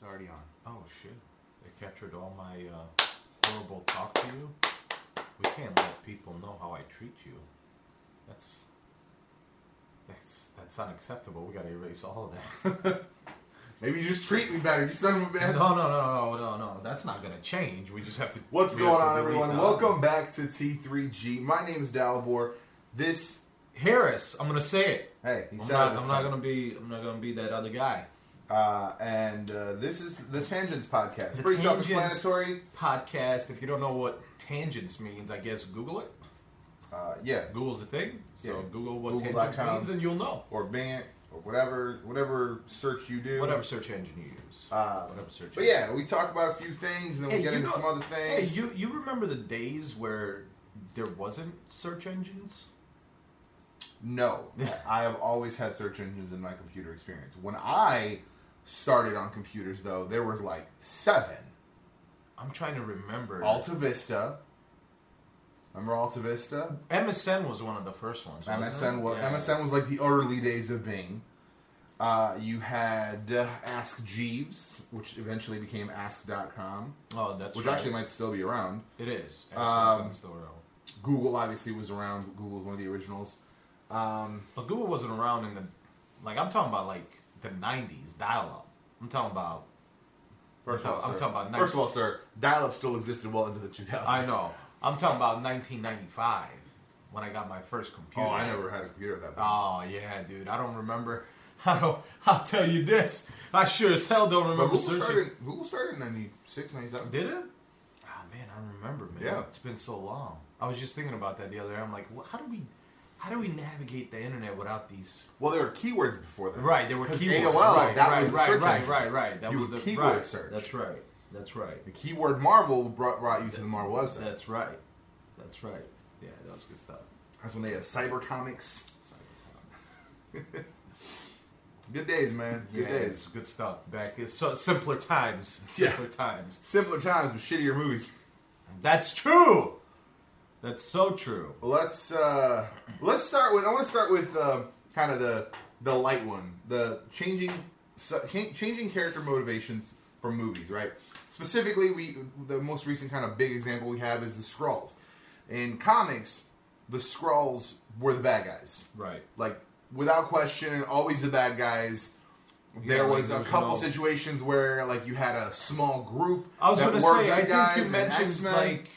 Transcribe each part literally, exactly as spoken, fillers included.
That's already on. Oh shit. It captured all my uh, horrible talk to you. We can't let people know how I treat you. That's that's that's unacceptable. We gotta erase all of that. Maybe you just treat me better, you son of a bitch. No, no, no, no, no, no. That's not gonna change. We just have to. What's going on, everyone? Now. Welcome back to T three G. My name is Dalibor. This Harris. I'm gonna say it. Hey, he I'm, not, I'm not gonna be. I'm not gonna be that other guy. Uh, and uh, this is the Tangents Podcast. The Pretty self-explanatory podcast. If you don't know what tangents means, I guess Google it. Uh, yeah, Google's a thing. So yeah. Google what Google. tangents com. means, and you'll know. Or Bing it, or whatever, whatever search you do, whatever search engine you use. Uh, whatever search. But engine. yeah, we talk about a few things, and then hey, we get into know, some other things. Hey, you you remember the days where there wasn't search engines? No, I have always had search engines in my computer experience. When I started on computers, though, there was like seven. I'm trying to remember. Alta Vista. Remember Alta Vista? M S N was one of the first ones. M S N was yeah. M S N was like the early days of Bing. Uh, you had uh, Ask Jeeves, which eventually became ask dot com. Oh, that's which right. actually might still be around. It is. Um, still around. Google obviously was around. Google was one of the originals. Um, but Google wasn't around in the, like I'm talking about like the nineties, dial-up. I'm talking about, first I'm, of all, I'm sir, talking about nineteen first of all, sir, dial-up still existed well into the two thousands. I know. I'm talking about nineteen ninety-five when I got my first computer. Oh, I never had a computer at that point. Oh yeah, dude. I don't remember. I don't, I'll tell you this. I sure as hell don't remember Google searching. Started, Google started in ninety-six, ninety-seven. Did it? Ah, oh, man, I remember, man. Yeah. It's been so long. I was just thinking about that the other day. I'm like, well, how do we... How do we navigate the internet without these? Well, there were keywords before that. Right, there were keywords. A O L, right, that right, was right, the search right, engine. Right, right, right. That you was the keyword right, search. That's right. That's right. The keyword Marvel brought, brought you that, to the Marvel website. That's right. That's right. Yeah, that was good stuff. That's when they had cyber comics. Cyber comics. Good days, man. Good yeah, days. Good stuff. Back in so, simpler times. Simpler yeah. times. Simpler times with shittier movies. That's true. That's so true. Let's uh, let's start with. I want to start with uh, kind of the the light one, the changing changing character motivations for movies, right? Specifically, we the most recent kind of big example we have is the Skrulls. In comics, the Skrulls were the bad guys, right? Like without question, always the bad guys. Yeah, there was like, a couple no... situations where like you had a small group I was that were say, bad I guys and X-Men. Like,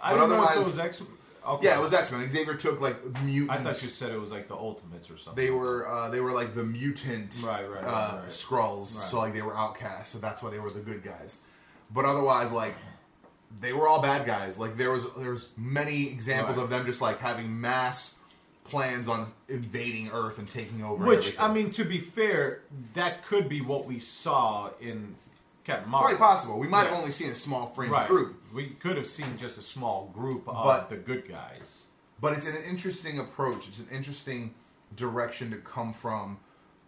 I but don't otherwise, know if it was X-Men. Okay. Yeah, it was X-Men. Xavier took like mutants. I thought you said it was like the Ultimates or something. They were uh, they were like the mutant right, right, right, uh, right. Skrulls, right. So like they were outcasts, so that's why they were the good guys. But otherwise, like they were all bad guys. Like there was there was many examples right. of them just like having mass plans on invading Earth and taking over. Which everything. I mean, to be fair, that could be what we saw in. Quite possible. We might yeah. have only seen a small fringe right. group. We could have seen just a small group of but, the good guys. But it's an interesting approach. It's an interesting direction to come from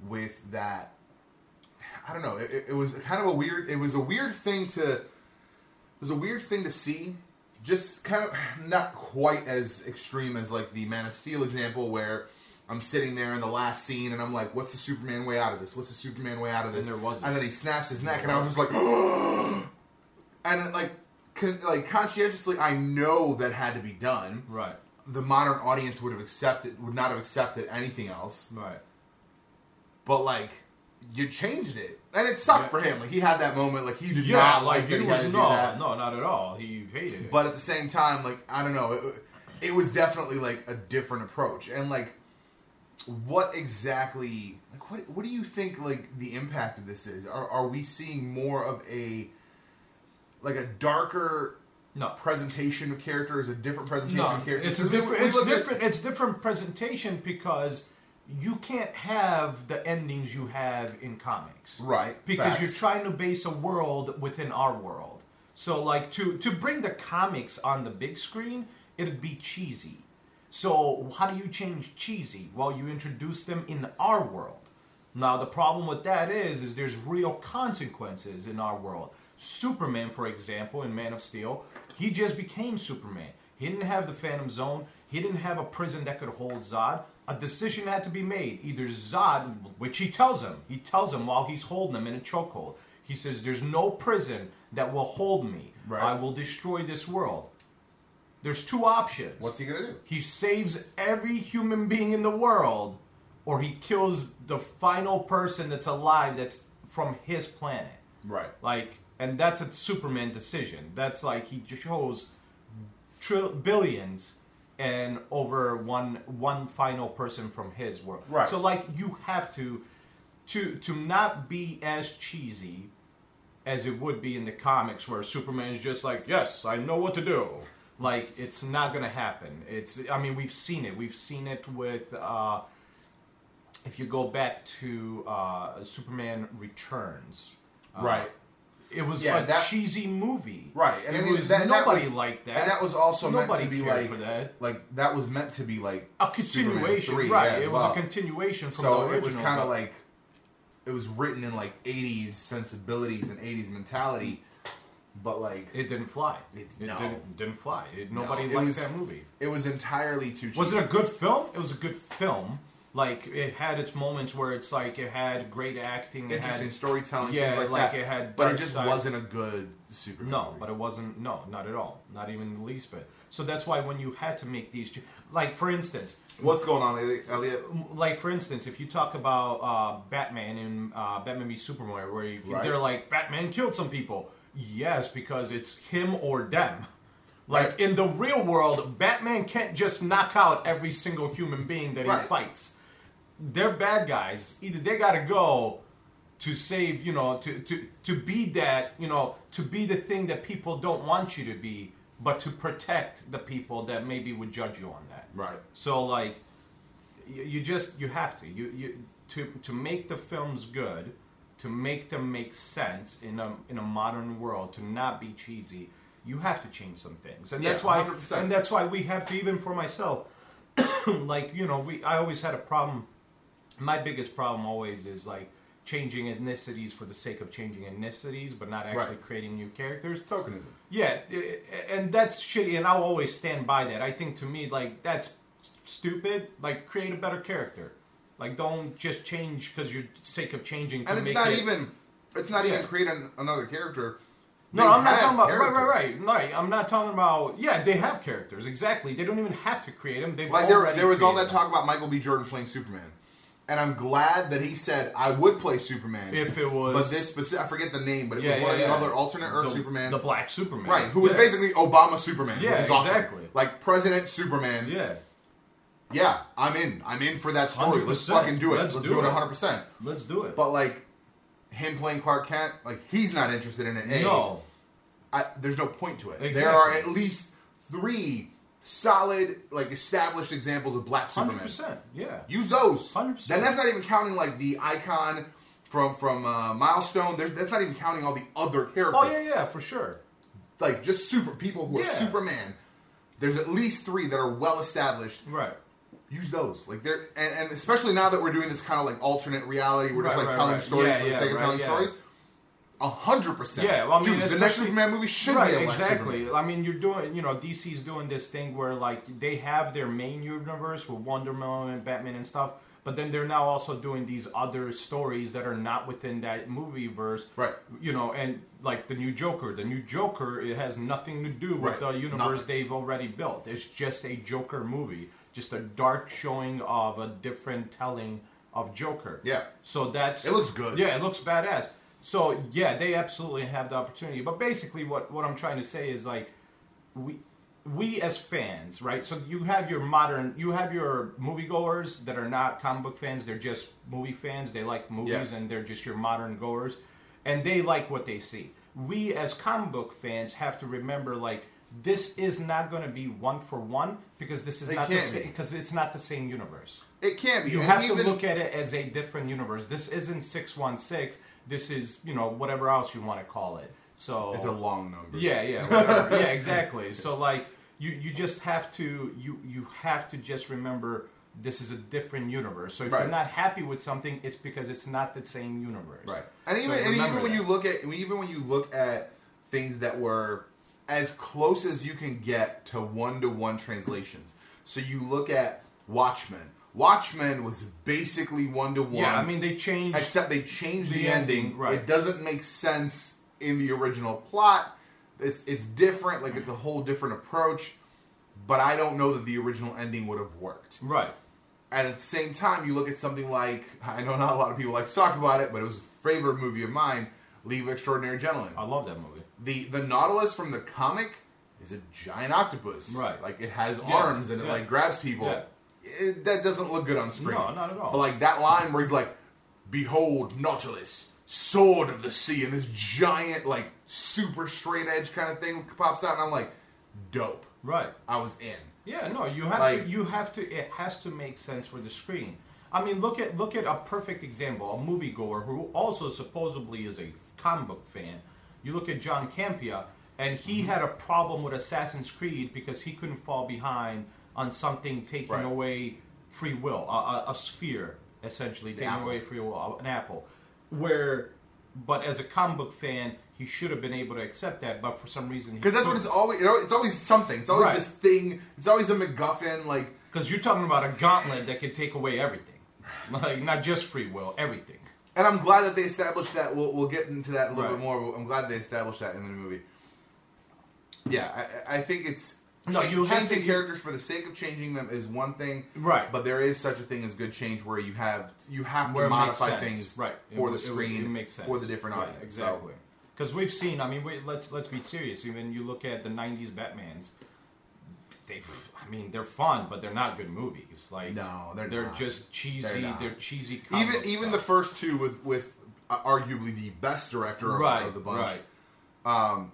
with that. I don't know. It, it was kind of a weird. It was a weird thing to. It was a weird thing to see. Just kind of not quite as extreme as like the Man of Steel example where. I'm sitting there in the last scene, and I'm like, what's the Superman way out of this? What's the Superman way out of this? And there wasn't. And then he snaps his neck, and I was just like, oh! And, like, con like conscientiously, I know that had to be done. Right. The modern audience would have accepted, would not have accepted anything else. Right. But, like, you changed it. And it sucked yeah. for him. Like, he had that moment, like, he did yeah, not like, like that he, he was, had to no, do that. No, not at all. He hated it. But at the same time, like, I don't know. It, it was definitely, like, a different approach. And, like, what exactly, like, what, what do you think, like, the impact of this is? Are, are we seeing more of a, like, a darker no. presentation of characters, a different presentation no, of characters? It's, a different, it's, different, it's different presentation because you can't have the endings you have in comics. Right. Because facts. You're trying to base a world within our world. So, like, to, to bring the comics on the big screen, it'd be cheesy. So, how do you change cheesy? Well, you introduce them in our world. Now, the problem with that is, is there's real consequences in our world. Superman, for example, in Man of Steel, he just became Superman. He didn't have the Phantom Zone. He didn't have a prison that could hold Zod. A decision had to be made. Either Zod, which he tells him. He tells him while he's holding him in a chokehold. He says, there's no prison that will hold me. Right. I will destroy this world. There's two options. What's he going to do? He saves every human being in the world, or he kills the final person that's alive that's from his planet. Right. Like, and that's a Superman decision. That's like he chose tri- billions and over one one final person from his world. Right. So, like, you have to, to, to not be as cheesy as it would be in the comics where Superman is just like, yes, I know what to do. Like, it's not going to happen. It's, I mean, we've seen it. We've seen it with, uh, if you go back to uh, Superman Returns. Uh, right. It was yeah, a that, cheesy movie. Right. And it I mean, was, that, nobody that was, liked that. And that was also nobody meant to be like, for that. like, that was meant to be like a continuation. three, right. Yeah, it was well. a continuation from so the original. So it was kind of like, it was written in like eighties sensibilities and eighties mentality. But like it didn't fly. It, it no. didn't, didn't fly. It, nobody no, it liked was, that movie. It was entirely too cheap. Was it a good film? It was a good film. Like it had its moments where it's like it had great acting, interesting it had, storytelling, yeah, things like, like that. It had, but it just style. wasn't a good Superman. No, movie. but it wasn't. No, not at all. Not even the least bit. So that's why when you had to make these, like for instance, what's going on, Elliot? Like for instance, if you talk about uh, Batman and uh, Batman v. Superman, where you, right. they're like Batman killed some people. Yes, because it's him or them. Like, right. in the real world, Batman can't just knock out every single human being that right. he fights. They're bad guys. Either they gotta go to save, you know, to, to, to be that, you know, to be the thing that people don't want you to be, but to protect the people that maybe would judge you on that. Right. So, like, you, you just, you have to. You, you to, to make the films good... To make them make sense in a in a modern world, to not be cheesy, you have to change some things, and yeah, that's why. one hundred percent. And that's why we have to. Even for myself, like you know, we I always had a problem. My biggest problem always is like changing ethnicities for the sake of changing ethnicities, but not actually right. creating new characters. Tokenism. Yeah, and that's shitty, and I'll always stand by that. I think to me, like that's stupid. Like create a better character. Like, don't just change because you're sake of changing. To and it's make not it, even, it's not yeah. even creating another character. No, they I'm not talking about, characters. right, right, right. Right. I'm not talking about, yeah, they have characters, exactly. They don't even have to create them. They've like there, there was all that them. talk about Michael B. Jordan playing Superman. And I'm glad that he said, I would play Superman. If it was... But this specific... I forget the name, but it yeah, was one yeah, of the yeah. other alternate Earth the, Supermans. The Black Superman. Right, who was yeah. basically Obama Superman, yeah, which is awesome. exactly. Like, President Superman. Yeah. Yeah, I'm in. I'm in for that story. one hundred percent. Let's fucking do it. Let's, Let's do, do it one hundred percent. Let's do it. But, like, him playing Clark Kent, like, he's not interested in it. A, no. I, there's no point to it. Exactly. There are at least three solid, like, established examples of Black Superman. one hundred percent, yeah. Use those. one hundred percent. Then that's not even counting, like, the icon from, from uh, Milestone. There's, that's not even counting all the other characters. Oh, yeah, yeah, for sure. Like, just super people who yeah. are Superman. There's at least three that are well-established. Right. Use those, like they're, and, and especially now that we're doing this kind of like alternate reality, we're right, just like right, telling right. stories yeah, for the yeah, sake of right, telling yeah. stories. A hundred percent. Yeah, well, I mean, dude, the next Superman movie should right, be a exactly. Superman. I mean, you're doing, you know, D C's doing this thing where like they have their main universe with Wonder Woman and Batman and stuff, but then they're now also doing these other stories that are not within that movie verse, right? You know, and like the new Joker, the new Joker, it has nothing to do with right. the universe nothing. they've already built. It's just a Joker movie. Just a dark showing of a different telling of Joker. Yeah. So that's... It looks good. Yeah, it looks badass. So, yeah, they absolutely have the opportunity. But basically what, what I'm trying to say is, like, we we as fans, right? So you have your modern... You have your moviegoers that are not comic book fans. They're just movie fans. They like movies, yeah. and they're just your modern goers. And they like what they see. We as comic book fans have to remember, like... This is not going to be one for one because this is it not the same because it's not the same universe. It can't be. You and have even, to look at it as a different universe. This isn't six one six. This is, you know, whatever else you want to call it. So it's a long number. Yeah, yeah, whatever. yeah, exactly. So like you, you just have to you you have to just remember this is a different universe. So if right. you're not happy with something, it's because it's not the same universe. Right. And even so and even when that. you look at even when you look at things that were as close as you can get to one-to-one translations. So you look at Watchmen Watchmen was basically one-to-one. Yeah, I mean, they changed... Except they changed the, the ending. ending. Right. It doesn't make sense in the original plot. It's it's different. Like, it's a whole different approach. But I don't know that the original ending would have worked. Right. And at the same time, you look at something like... I know not a lot of people like to talk about it, but it was a favorite movie of mine, League of Extraordinary Gentlemen. I love that movie. The, the Nautilus from the comic is a giant octopus. Right. Like, it has yeah. arms and yeah. it, like, grabs people. Yeah. It, that doesn't look good on screen. No, not at all. But, like, that line where he's like, behold, Nautilus, sword of the sea, and this giant, like, super straight edge kind of thing pops out, and I'm like, dope. Right. I was in. Yeah, no, you have like, to, you have to, it has to make sense for the screen. I mean, look at, look at a perfect example, a moviegoer who also supposedly is a comic book fan. You look at John Campia, and he mm-hmm. had a problem with Assassin's Creed because he couldn't fall behind on something taking right. away free will, a, a, a sphere, essentially, the taking apple. away free will, an apple. Where, but as a comic book fan, he should have been able to accept that, but for some reason... Because that's couldn't. what it's always... It's always something. It's always right. this thing. It's always a MacGuffin, like... Because you're talking about a gauntlet that can take away everything. Like, not just free will, everything. And I'm glad that they established that. We'll, we'll get into that a little right. bit more, but I'm glad they established that in the movie. Yeah, I, I think it's... No, you changing have to, characters you, for the sake of changing them is one thing, right? But there is such a thing as good change where you have you have to modify things right. for it, the screen, it, it makes sense. for the different audience, right, exactly. Because so. we've seen, I mean, we, let's let's be serious. Even you look at the nineties Batmans, they, I mean, they're fun, but they're not good movies. Like no, they're they're not. just cheesy. They're, they're cheesy. Even even stuff. the first two with with uh, arguably the best director of, right, of the bunch. Right. Um,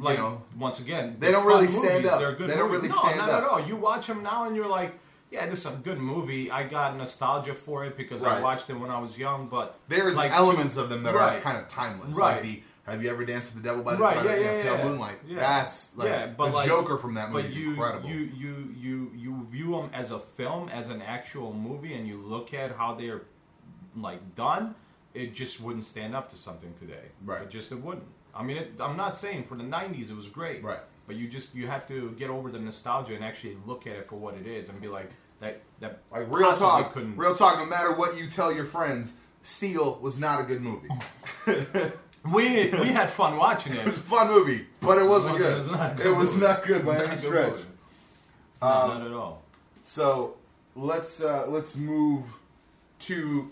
Like, you know, once again, they don't really stand up. They're good they don't movies. really no, stand up. No, not at all. You watch them now and you're like, yeah, this is a good movie. I got nostalgia for it because right. I watched it when I was young, but... There's like elements two, of them that right. are kind of timeless. Right. Like the, have you ever danced with the devil by the, right. by yeah, the yeah, yeah, pale yeah. moonlight? Yeah. That's, like, yeah, but the like, Joker from that movie but you, is incredible. You, you, you, you view them as a film, as an actual movie, and you look at how they're, like, done, it just wouldn't stand up to something today. Right. It just it wouldn't. I mean, it, I'm not saying for the nineties it was great, right? But you just you have to get over the nostalgia and actually look at it for what it is and be like that. That like real talk, couldn't... real talk. No matter what you tell your friends, Steel was not a good movie. we we had fun watching it. It was a fun movie, but it wasn't, it wasn't good. good. It was not good. It was not good by any stretch. No, um, not at all. So let's uh, let's move to.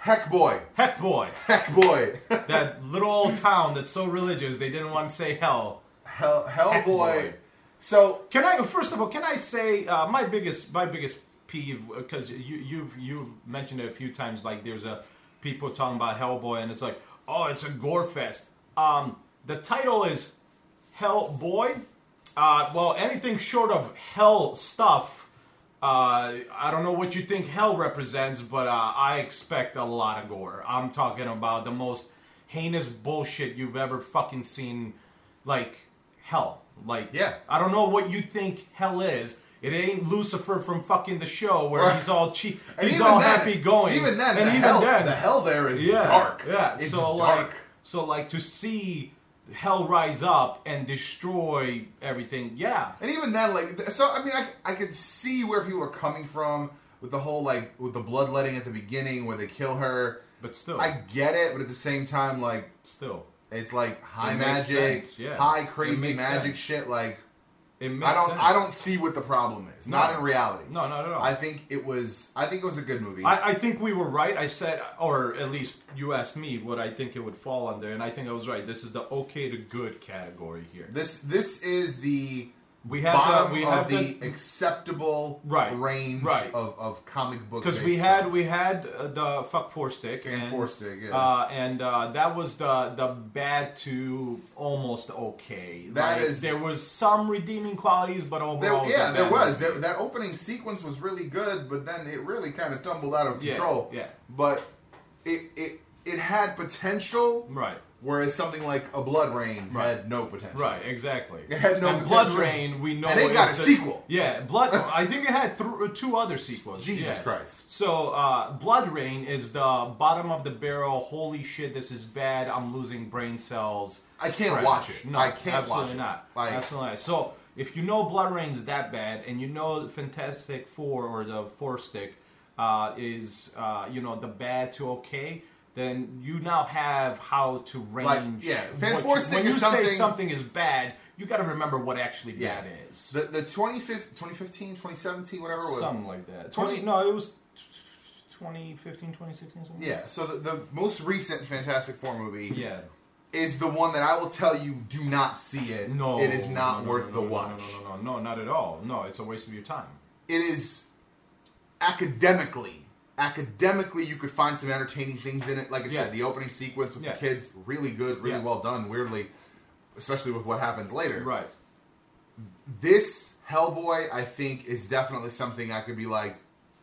Heck boy. Heck boy. Heck boy. That little old town that's so religious they didn't want to say hell. Hell, hell Heck boy. boy. So can I? First of all, can I say uh, my biggest my biggest peeve because you you've you've mentioned it a few times. Like there's a people talking about Hellboy and it's like oh it's a gore fest. Um, the title is Hellboy. Uh, well, anything short of hell stuff. Uh, I don't know what you think hell represents, but uh, I expect a lot of gore. I'm talking about the most heinous bullshit you've ever fucking seen, like, hell. Like, yeah. I don't know what you think hell is. It ain't Lucifer from fucking the show where right. he's all cheap, he's all then, happy going. Even then, and the, even hell, then the hell there is yeah, dark. Yeah, it's so dark. Like, so like to see hell rise up and destroy everything. Yeah, and even that, like, so I mean, I I could see where people are coming from with the whole like with the bloodletting at the beginning where they kill her. But still, I get it. But at the same time, like, still, it's like high it magic, yeah. high crazy magic sense. shit. Like, it makes I don't sense. I don't see what the problem is. No. Not in reality. No, not at all. I think it was. I think it was a good movie. I, I think we were right. I said, or at least you asked me what I think it would fall under, and I think I was right. This is the okay to good category here. This this is the we have bottom the, we have of the, the acceptable right, range right. of of comic book because we had things. we had the fuck four stick and, and four stick yeah. uh, and uh, that was the the bad to almost okay. That like, is there was some redeeming qualities, but overall there, yeah, there was there, that opening sequence was really good, but then it really kind of tumbled out of control. Yeah, yeah. But it it it had potential, right? Whereas something like a BloodRayne right. had no potential. Right, exactly. It had no and potential. BloodRayne, we know... And it got a the, sequel. Yeah, Blood... I think it had th two other sequels. Jesus yeah. Christ. So, uh, BloodRayne is the bottom of the barrel, holy shit, this is bad, I'm losing brain cells. I can't right. watch it. No, I can't watch it. Absolutely not. Like, absolutely not. So, if you know BloodRayne is that bad, and you know Fantastic Four or the Four Stick uh, is uh, you know the bad to okay, then you now have how to range. Like, yeah, Fan Four Stick is something. When you say something is bad, you got to remember what actually yeah. bad is. The the twenty fifteen, twenty seventeen, whatever it was, something like that. twenty, twenty no, it was. twenty fifteen, twenty sixteen, something? Yeah, so the, the most recent Fantastic Four movie yeah. is the one that I will tell you, do not see it. No. It is not no, no, worth no, no, the no, watch. No, no, no, no, no, not at all. No, it's a waste of your time. It is academically, academically you could find some entertaining things in it. Like I yeah. said, the opening sequence with yeah. the kids, really good, really yeah. well done, weirdly, especially with what happens later. Right. This Hellboy, I think, is definitely something I could be like,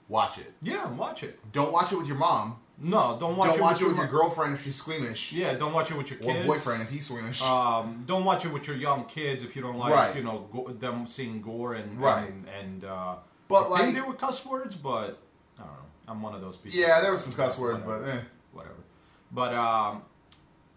watch it. Yeah, watch it. Don't watch it with your mom. No, don't watch don't it watch with, it with your, your girlfriend if she's squeamish. Yeah, don't watch it with your kids. Or boyfriend if he's squeamish. Um, don't watch it with your young kids if you don't like right. you know go, them seeing gore and right. and, and uh, but I like think there were cuss words, but I don't know. I'm one of those people. Yeah, there were some cuss words, whatever, but eh. whatever. But um,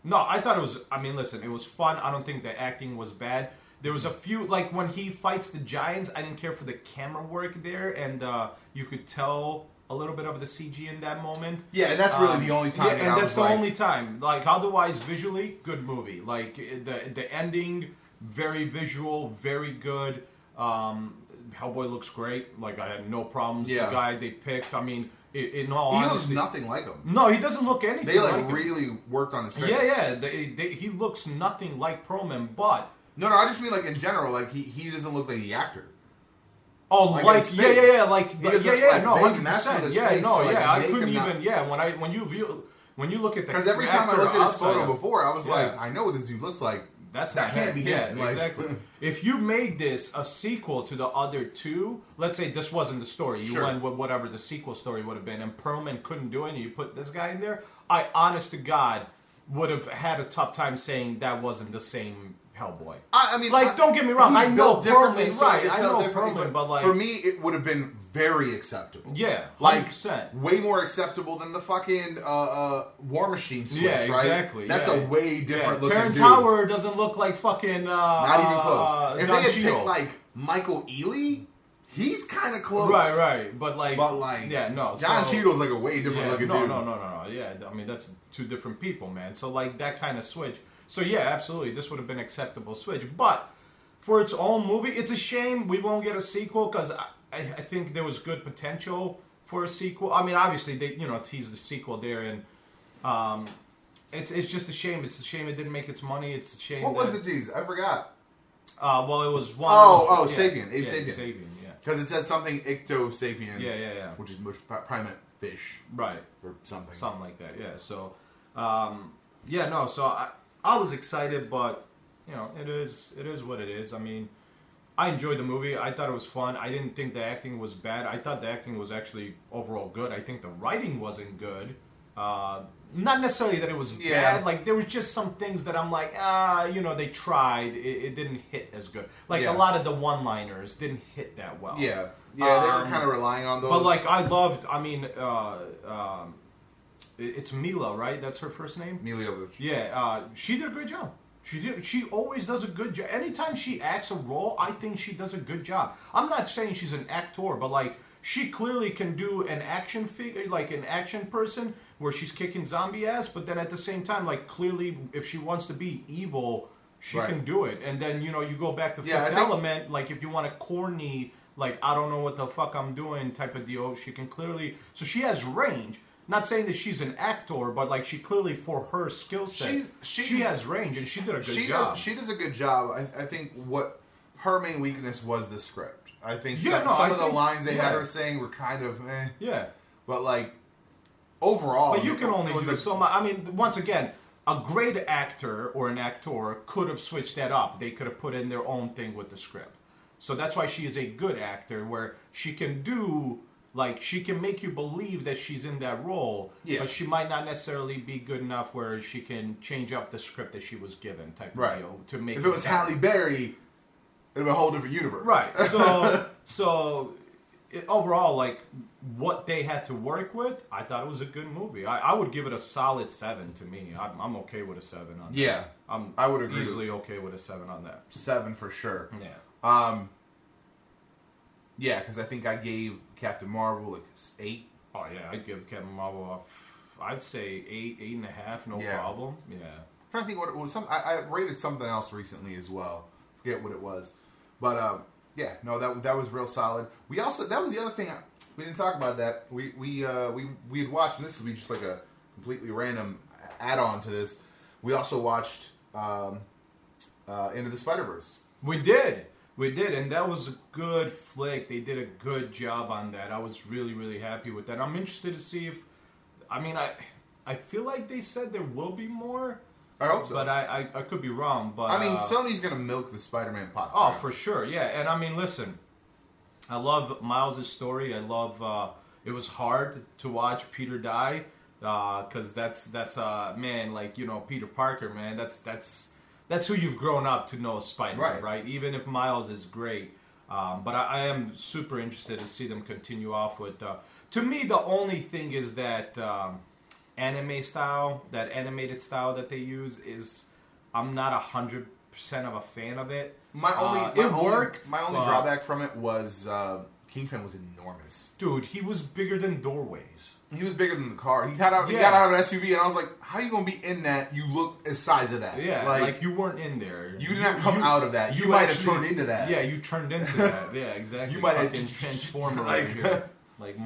no, I thought it was. I mean, listen, it was fun. I don't think the acting was bad. There was a few, like when he fights the giants, I didn't care for the camera work there, and uh, you could tell a little bit of the C G in that moment. Yeah, and that's really um, the only time. Yeah, that and I that's the like... only time. Like otherwise, visually, good movie. Like the the ending, very visual, very good. Um, Hellboy looks great. Like I had no problems. Yeah. The guy they picked. I mean. In all he honesty, looks nothing like him. No, he doesn't look anything. They like, like really him. worked on his face. Yeah, yeah. They, they, he looks nothing like Perlman, but. No, no, I just mean, like, in general, like, he, he doesn't look like the actor. Oh, like, like yeah, yeah, yeah, like, yeah, yeah, yeah, like, no, one hundred percent. Yeah, face, no, so, like, yeah, I couldn't even, not... yeah, when I, when you view, when you look at the Because every time I looked at his photo of, before, I was yeah. like, I know what this dude looks like. That's that can't head. be him. Yeah, like, exactly. If you made this a sequel to the other two, let's say this wasn't the story. You sure. went with whatever the sequel story would have been, and Perlman couldn't do it, and you put this guy in there, I, honest to God, would have had a tough time saying that wasn't the same Hellboy. I, I mean, like, I, don't get me wrong. I know differently, Perlman, so right? I, I know differently, Perlman, but like for me, it would have been very acceptable. Yeah, one hundred percent. Like way more acceptable than the fucking uh, uh, War Machine switch. Yeah, exactly. Right? That's yeah. a way different yeah. looking Terrence dude. Howard doesn't look like fucking. Uh, Not even close. Uh, if Don they had Gio. picked like Michael Ealy, he's kind of close. Right, right, but like, but like, yeah, no. Don so, Cheadle's like a way different yeah, looking no, dude. No, no, no, no. Yeah, I mean that's two different people, man. So like that kind of switch. So yeah, absolutely, this would have been acceptable switch. But for its own movie, it's a shame we won't get a sequel because I, I think there was good potential for a sequel. I mean, obviously they you know teased the sequel there, and um, it's it's just a shame. It's a shame it didn't make its money. It's a shame. What that, was the tease? I forgot. Uh, well, it was one. Oh, oh, yeah, Sapien, Abe yeah, Sapien, Sapien, yeah. Because it said something Icto-Sapien. Yeah, yeah, yeah. Which is which probably meant fish, right, or something, something like that. Yeah. So, um, yeah, no. So I. I was excited, but you know, it is it is what it is. I mean, I enjoyed the movie. I thought it was fun. I didn't think the acting was bad. I thought the acting was actually overall good. I think the writing wasn't good. Uh, not necessarily that it was yeah. bad. Like there was just some things that I'm like, ah, you know, they tried. It, it didn't hit as good. Like yeah. a lot of the one-liners didn't hit that well. Yeah, yeah, um, they were kind of relying on those. But like, I loved. I mean. Uh, um, It's Mila, right? That's her first name? Mila. Yeah, uh, she did a great job. She did. She always does a good job. Anytime she acts a role, I think she does a good job. I'm not saying she's an actor, but like she clearly can do an action figure, like an action person, where she's kicking zombie ass. But then at the same time, like clearly, if she wants to be evil, she right. can do it. And then you know, you go back to Fifth yeah, Element. Think... Like if you want a corny, like I don't know what the fuck I'm doing type of deal, she can clearly. So she has range. Not saying that she's an actor, but like she clearly, for her skill set, she has range, and she did a good she job. Does, she does a good job. I, I think what her main weakness was the script. I think yeah, some, no, some I of think, the lines they yeah. had her saying were kind of eh. Yeah. But like overall, but you can only do like, so much. I mean, once again, a great actor or an actor could have switched that up. They could have put in their own thing with the script. So that's why she is a good actor, where she can do. Like, she can make you believe that she's in that role, yeah. but she might not necessarily be good enough where she can change up the script that she was given, type right. of deal, to make If it, it was happen. Halle Berry, it would be a whole different universe. Right. So, so it, overall, like, what they had to work with, I thought it was a good movie. I, I would give it a solid seven to me. I'm, I'm okay with a seven on that. Yeah. I'm I would agree. easily okay with a seven on that. Seven for sure. Yeah. Um, yeah, because I think I gave Captain Marvel like eight. Oh yeah, I'd give Captain Marvel, a, I'd say eight, eight and a half, no yeah. problem. Yeah. I'm trying to think what it was. Some I, I rated something else recently as well. Forget what it was, but um, yeah, no, that that was real solid. We also that was the other thing I, we didn't talk about that we we uh, we we had watched. And this would be just like a completely random add-on to this. We also watched um, uh, Into the Spider-Verse. We did. We did, and that was a good flick. They did a good job on that. I was really, really happy with that. I'm interested to see if... I mean, I I feel like they said there will be more. I hope so. But I, I, I could be wrong. But I mean, uh, Sony's going to milk the Spider-Man pot. Oh, for sure, yeah. And I mean, listen, I love Miles' story. I love... Uh, it was hard to watch Peter die, because uh, that's, that's uh, man, like, you know, Peter Parker, man, that's that's... That's who you've grown up to know as Spider-Man, right. right? Even if Miles is great. Um, but I, I am super interested to see them continue off with... Uh, to me, the only thing is that um, anime style, that animated style that they use is... I'm not one hundred percent of a fan of it. My only, uh, my it only, worked. My only drawback from it was uh, Kingpin was enormous. Dude, he was bigger than doorways. He was bigger than the car. He got out. Yeah. He got out of an S U V, and I was like, "How are you gonna be in that? You look the size of that. Yeah, like, like you weren't in there. You did not come you, out of that. You, you might actually, have turned into that. Yeah, you turned into that. Yeah, exactly. You might have transformed like, right here. Like,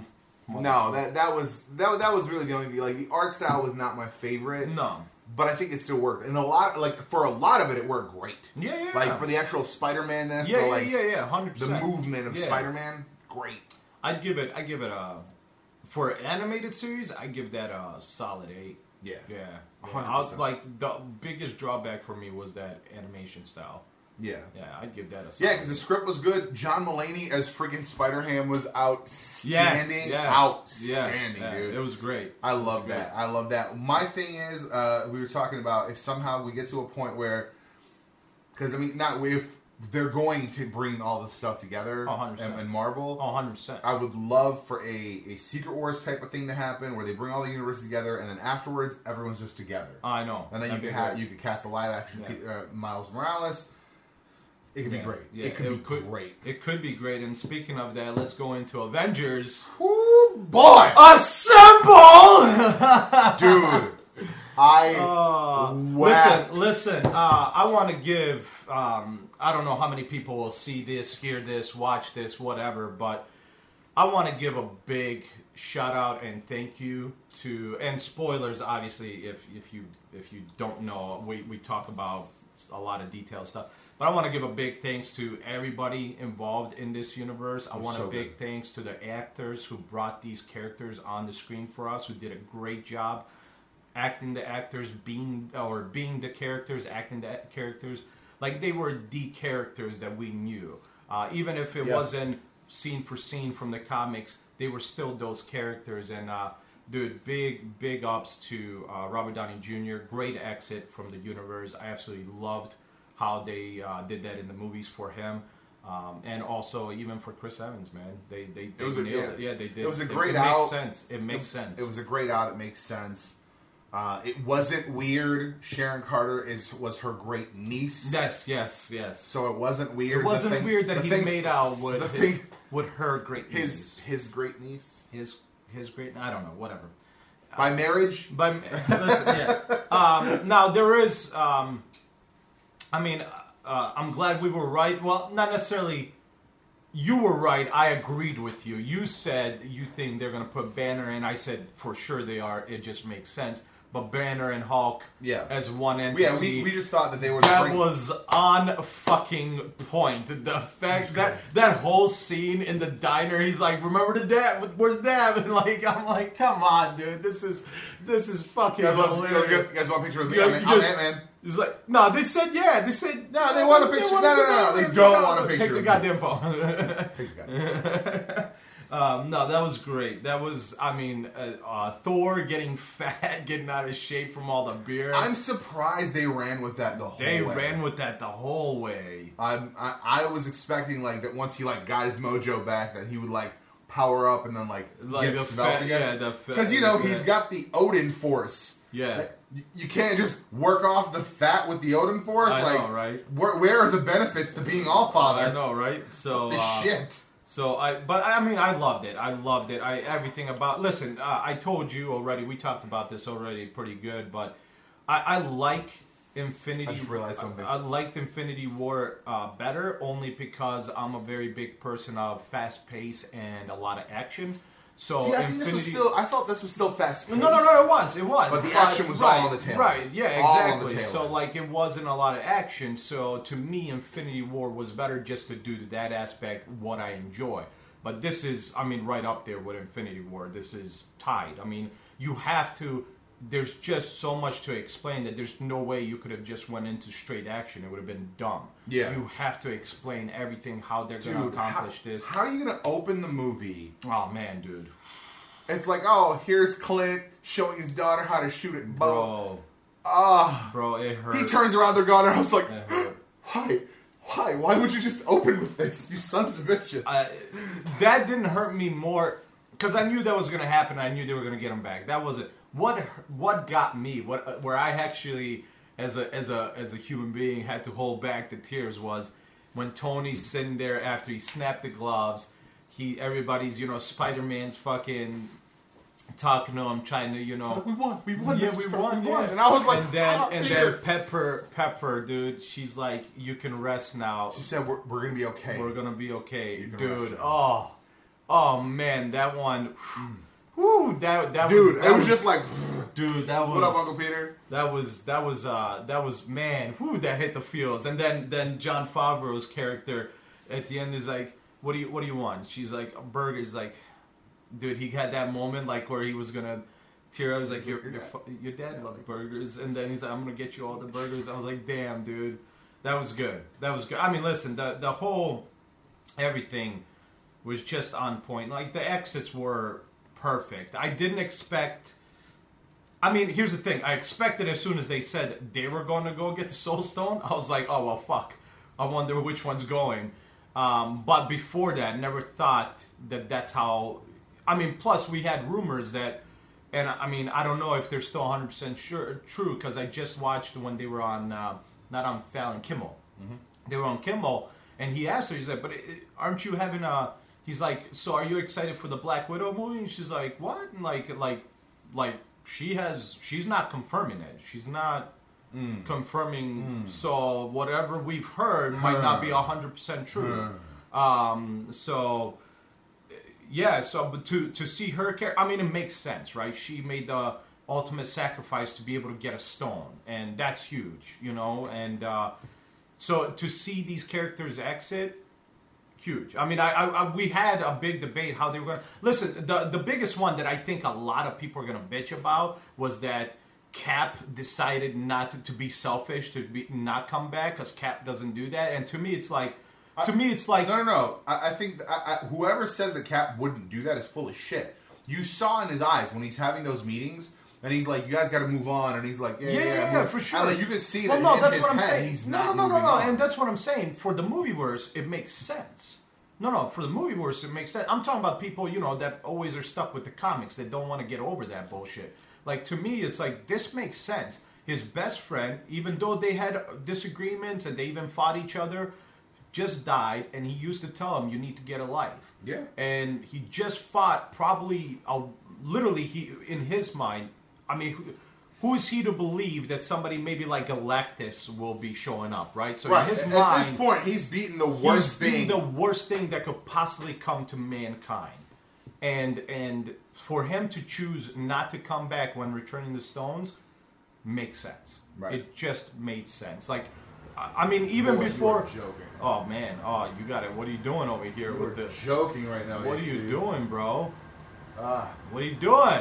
no, that that was that that was really the only thing. Like the art style was not my favorite. No, but I think it still worked. And a lot, like for a lot of it, it worked great. Yeah, yeah. Like for the actual Spider-Man-ness. Yeah, the, like, yeah, yeah, hundred percent. The movement of yeah. Spider-Man, great. I'd give it. I give it a. For an animated series, I give that a solid eight. Yeah. Yeah. one hundred percent. I was like, the biggest drawback for me was that animation style. Yeah. Yeah, I'd give that a solid Yeah, because the script was good. John Mulaney as freaking Spider-Ham was outstanding. Yeah. yeah. Outstanding, yeah. dude. It was great. I love that. I love that. My thing is, uh, we were talking about if somehow we get to a point where, because, I mean, not if they're going to bring all the stuff together and, and Marvel. Oh, one hundred percent. I would love for a, a Secret Wars type of thing to happen where they bring all the universes together and then afterwards everyone's just together. Oh, I know. And then That'd you could have you could cast a live action yeah. uh, Miles Morales. It could yeah. be great. Yeah. It could it be could, great. It could be great. And speaking of that, let's go into Avengers. Ooh, boy! Assemble! Dude. I uh, listen, listen. Uh, I want to give. Um, I don't know how many people will see this, hear this, watch this, whatever. But I want to give a big shout out and thank you to. And spoilers, obviously, if if you if you don't know, we we talk about a lot of detailed stuff. But I want to give a big thanks to everybody involved in this universe. I want so a big good. thanks to the actors who brought these characters on the screen for us, who did a great job. Acting the actors, being or being the characters, acting the characters, like they were the characters that we knew. Uh, even if it yeah. wasn't scene for scene from the comics, they were still those characters. And uh, dude, big big ups to uh, Robert Downey Junior Great exit from the universe. I absolutely loved how they uh, did that in the movies for him. Um, and also, even for Chris Evans, man, they they, they it was nailed a, yeah. it. Yeah, they did. It was a great it, it out. Makes sense. It makes it, sense. It was a great out. It makes sense. Uh, it wasn't weird. Sharon Carter is was her great niece. Yes, yes, yes. So it wasn't weird. It wasn't thing, weird that he thing, made out with his, thing, with her great niece. His his great niece. His his great. I don't know. Whatever. By uh, marriage. By listen, yeah. Um, now there is. Um, I mean, uh, I'm glad we were right. Well, not necessarily. You were right. I agreed with you. You said you think they're going to put Banner in. I said for sure they are. It just makes sense. But Banner and Hulk yeah. as one entity. Yeah, we, we just thought that they were... That bring... was on fucking point. The fact that that whole scene in the diner, he's like, remember the dad? Where's dad? And like, I'm like, come on, dude. This is this is fucking you guys hilarious. Want, you, guys, you guys want a picture with me? Yeah, I'm, I'm Ant-Man. He's like, no, they said, yeah. They said, no, they want a picture. No, no, no, they don't want a picture. Take the goddamn phone. Take the goddamn phone. Um, no, that was great. That was, I mean, uh, uh, Thor getting fat, getting out of shape from all the beer. I'm surprised they ran with that the whole they way. They ran with that the whole way. I'm, I I was expecting, like, that once he, like, got his mojo back, that he would, like, power up and then, like, like get the svelte again. Because, yeah, you know, he's got the Odin force. Yeah. Like, you can't just work off the fat with the Odin Force. I like, know, right? Where, where are the benefits to being Allfather? I know, right? So the uh, shit. So I, but I mean, I loved it. I loved it. I everything about. Listen, uh, I told you already. We talked about this already, pretty good. But I, I like Infinity. I just realized something. I, I liked Infinity War uh, better, only because I'm a very big person of fast pace and a lot of action. So See, I Infinity... think this was still. I thought this was still fast paced. No, no, no, it was, it was. But the action was right, all on the tail. Right, yeah, exactly. So like, it wasn't a lot of action. So to me, Infinity War was better just to do to that aspect what I enjoy. But this is, I mean, right up there with Infinity War. This is tied. I mean, you have to. There's just so much to explain that there's no way you could have just went into straight action. It would have been dumb. Yeah. You have to explain everything, how they're going to accomplish how, this. How are you going to open the movie? Oh, man, dude. It's like, oh, here's Clint showing his daughter how to shoot at bow. Bro. Ah. Uh, Bro, it hurt. He turns around their gun and I was like, why? Why? Why would you just open with this? You sons of bitches. Uh, that didn't hurt me more because I knew that was going to happen. I knew they were going to get him back. That was it. What what got me? What where I actually, as a as a as a human being, had to hold back the tears was when Tony's sitting there after he snapped the gloves. He everybody's you know Spider-Man's fucking talking to him, trying to you know like, we won, we won, yeah, Mister we won, we won. Yeah. And I was like, and then oh, and dear. then Pepper Pepper, dude, she's like, you can rest now. She said, we're we're gonna be okay. We're gonna be okay, dude. Oh, oh man, that one. Woo, that that dude, was that it was, was just like dude, that was what up, Uncle Peter? That was that was uh that was man, whoo, that hit the feels. And then then John Favreau's character at the end is like, What do you what do you want? She's like, a burger. Is like, dude, he had that moment like where he was gonna tear up. He's like, Your your, your dad loved burgers, and then he's like, I'm gonna get you all the burgers. I was like, damn, dude. That was good. That was good. I mean, listen, the the whole everything was just on point. Like the exits were perfect. I didn't expect... I mean, here's the thing. I expected as soon as they said they were going to go get the Soul Stone, I was like, oh, well, fuck. I wonder which one's going. Um, but before that, never thought that that's how... I mean, plus we had rumors that... And, I mean, I don't know if they're still one hundred percent sure, true, because I just watched when they were on... Uh, not on Fallon, Kimmel. Mm-hmm. They were on Kimmel, and he asked her, he's like, but aren't you having a... He's like, so are you excited for the Black Widow movie? And she's like, what? And like, like, like she has, she's not confirming it. She's not mm. confirming. Mm. So whatever we've heard might mm. not be one hundred percent true. Mm. Um, so, yeah. So to to see her character, I mean, it makes sense, right? She made the ultimate sacrifice to be able to get a stone, and that's huge, you know. And uh, so to see these characters exit. Huge. I mean, I, I we had a big debate how they were going to... Listen, the, the biggest one that I think a lot of people are going to bitch about was that Cap decided not to, to be selfish, to be, not come back, because Cap doesn't do that. And to me, it's like... To I, me, it's like... No, no, no. I, I think I, I, whoever says that Cap wouldn't do that is full of shit. You saw in his eyes when he's having those meetings... And he's like, you guys got to move on. And he's like, yeah, yeah, yeah, yeah, yeah for sure. And like, you can see that well, no, in his head, saying. he's no, not no, no, moving no, no, no. And that's what I'm saying. For the movieverse, it makes sense. No, no, for the movieverse, it makes sense. I'm talking about people, you know, that always are stuck with the comics. That don't want to get over that bullshit. Like, to me, it's like, this makes sense. His best friend, even though they had disagreements and they even fought each other, just died. And he used to tell him, you need to get a life. Yeah. And he just fought probably, a, literally, he in his mind... I mean, who, who is he to believe that somebody maybe like Galactus will be showing up, right? So right. in his at, mind... At this point, he's beaten the worst he's thing. the worst thing that could possibly come to mankind. And and for him to choose not to come back when returning the stones makes sense. Right. It just made sense. Like, I mean, even Boy, before... joking. Oh, man. Oh, you got it. What are you doing over here you with the... joking right now. What are you see. doing, bro? Uh, what are you doing?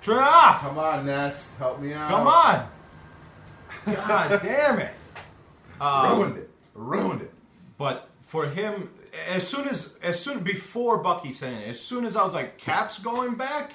Turn it off! Come on, Nest. Help me out. Come on! God damn it. Um, Ruined it. Ruined it. But for him, as soon as, as soon before Bucky said it, as soon as I was like, Cap's going back?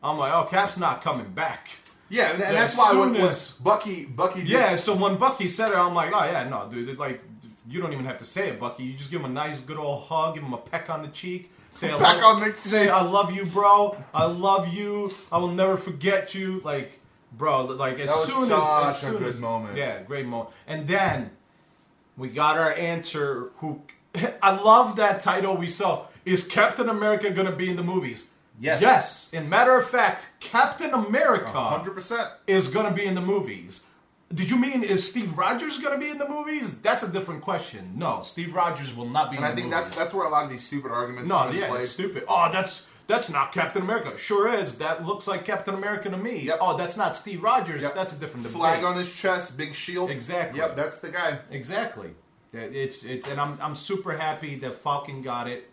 I'm like, oh, Cap's not coming back. Yeah, and, and that's why when as, Bucky, Bucky did Yeah, so when Bucky said it, I'm like, oh, yeah, no, dude. Like, you don't even have to say it, Bucky. You just give him a nice, good old hug, give him a peck on the cheek. Say I, Back love, on say, I love you, bro. I love you. I will never forget you. Like, Bro, like as that was soon such as, as a soon good as, moment. Yeah, great moment. And then we got our answer. Who I love that title we saw. Is Captain America going to be in the movies? Yes. Yes. In matter of fact, Captain America one hundred percent is going to be in the movies. Did you mean is Steve Rogers going to be in the movies? That's a different question. No, Steve Rogers will not be and in I the movies. And I think that's that's where a lot of these stupid arguments no, come into yeah, play. No, yeah, stupid. Oh, that's that's not Captain America. Sure is. That looks like Captain America to me. Yep. Oh, that's not Steve Rogers. Yep. That's a different debate. Flag on his chest, big shield. Exactly. Yep, that's the guy. Exactly. It's it's and I'm I'm super happy that Falcon got it.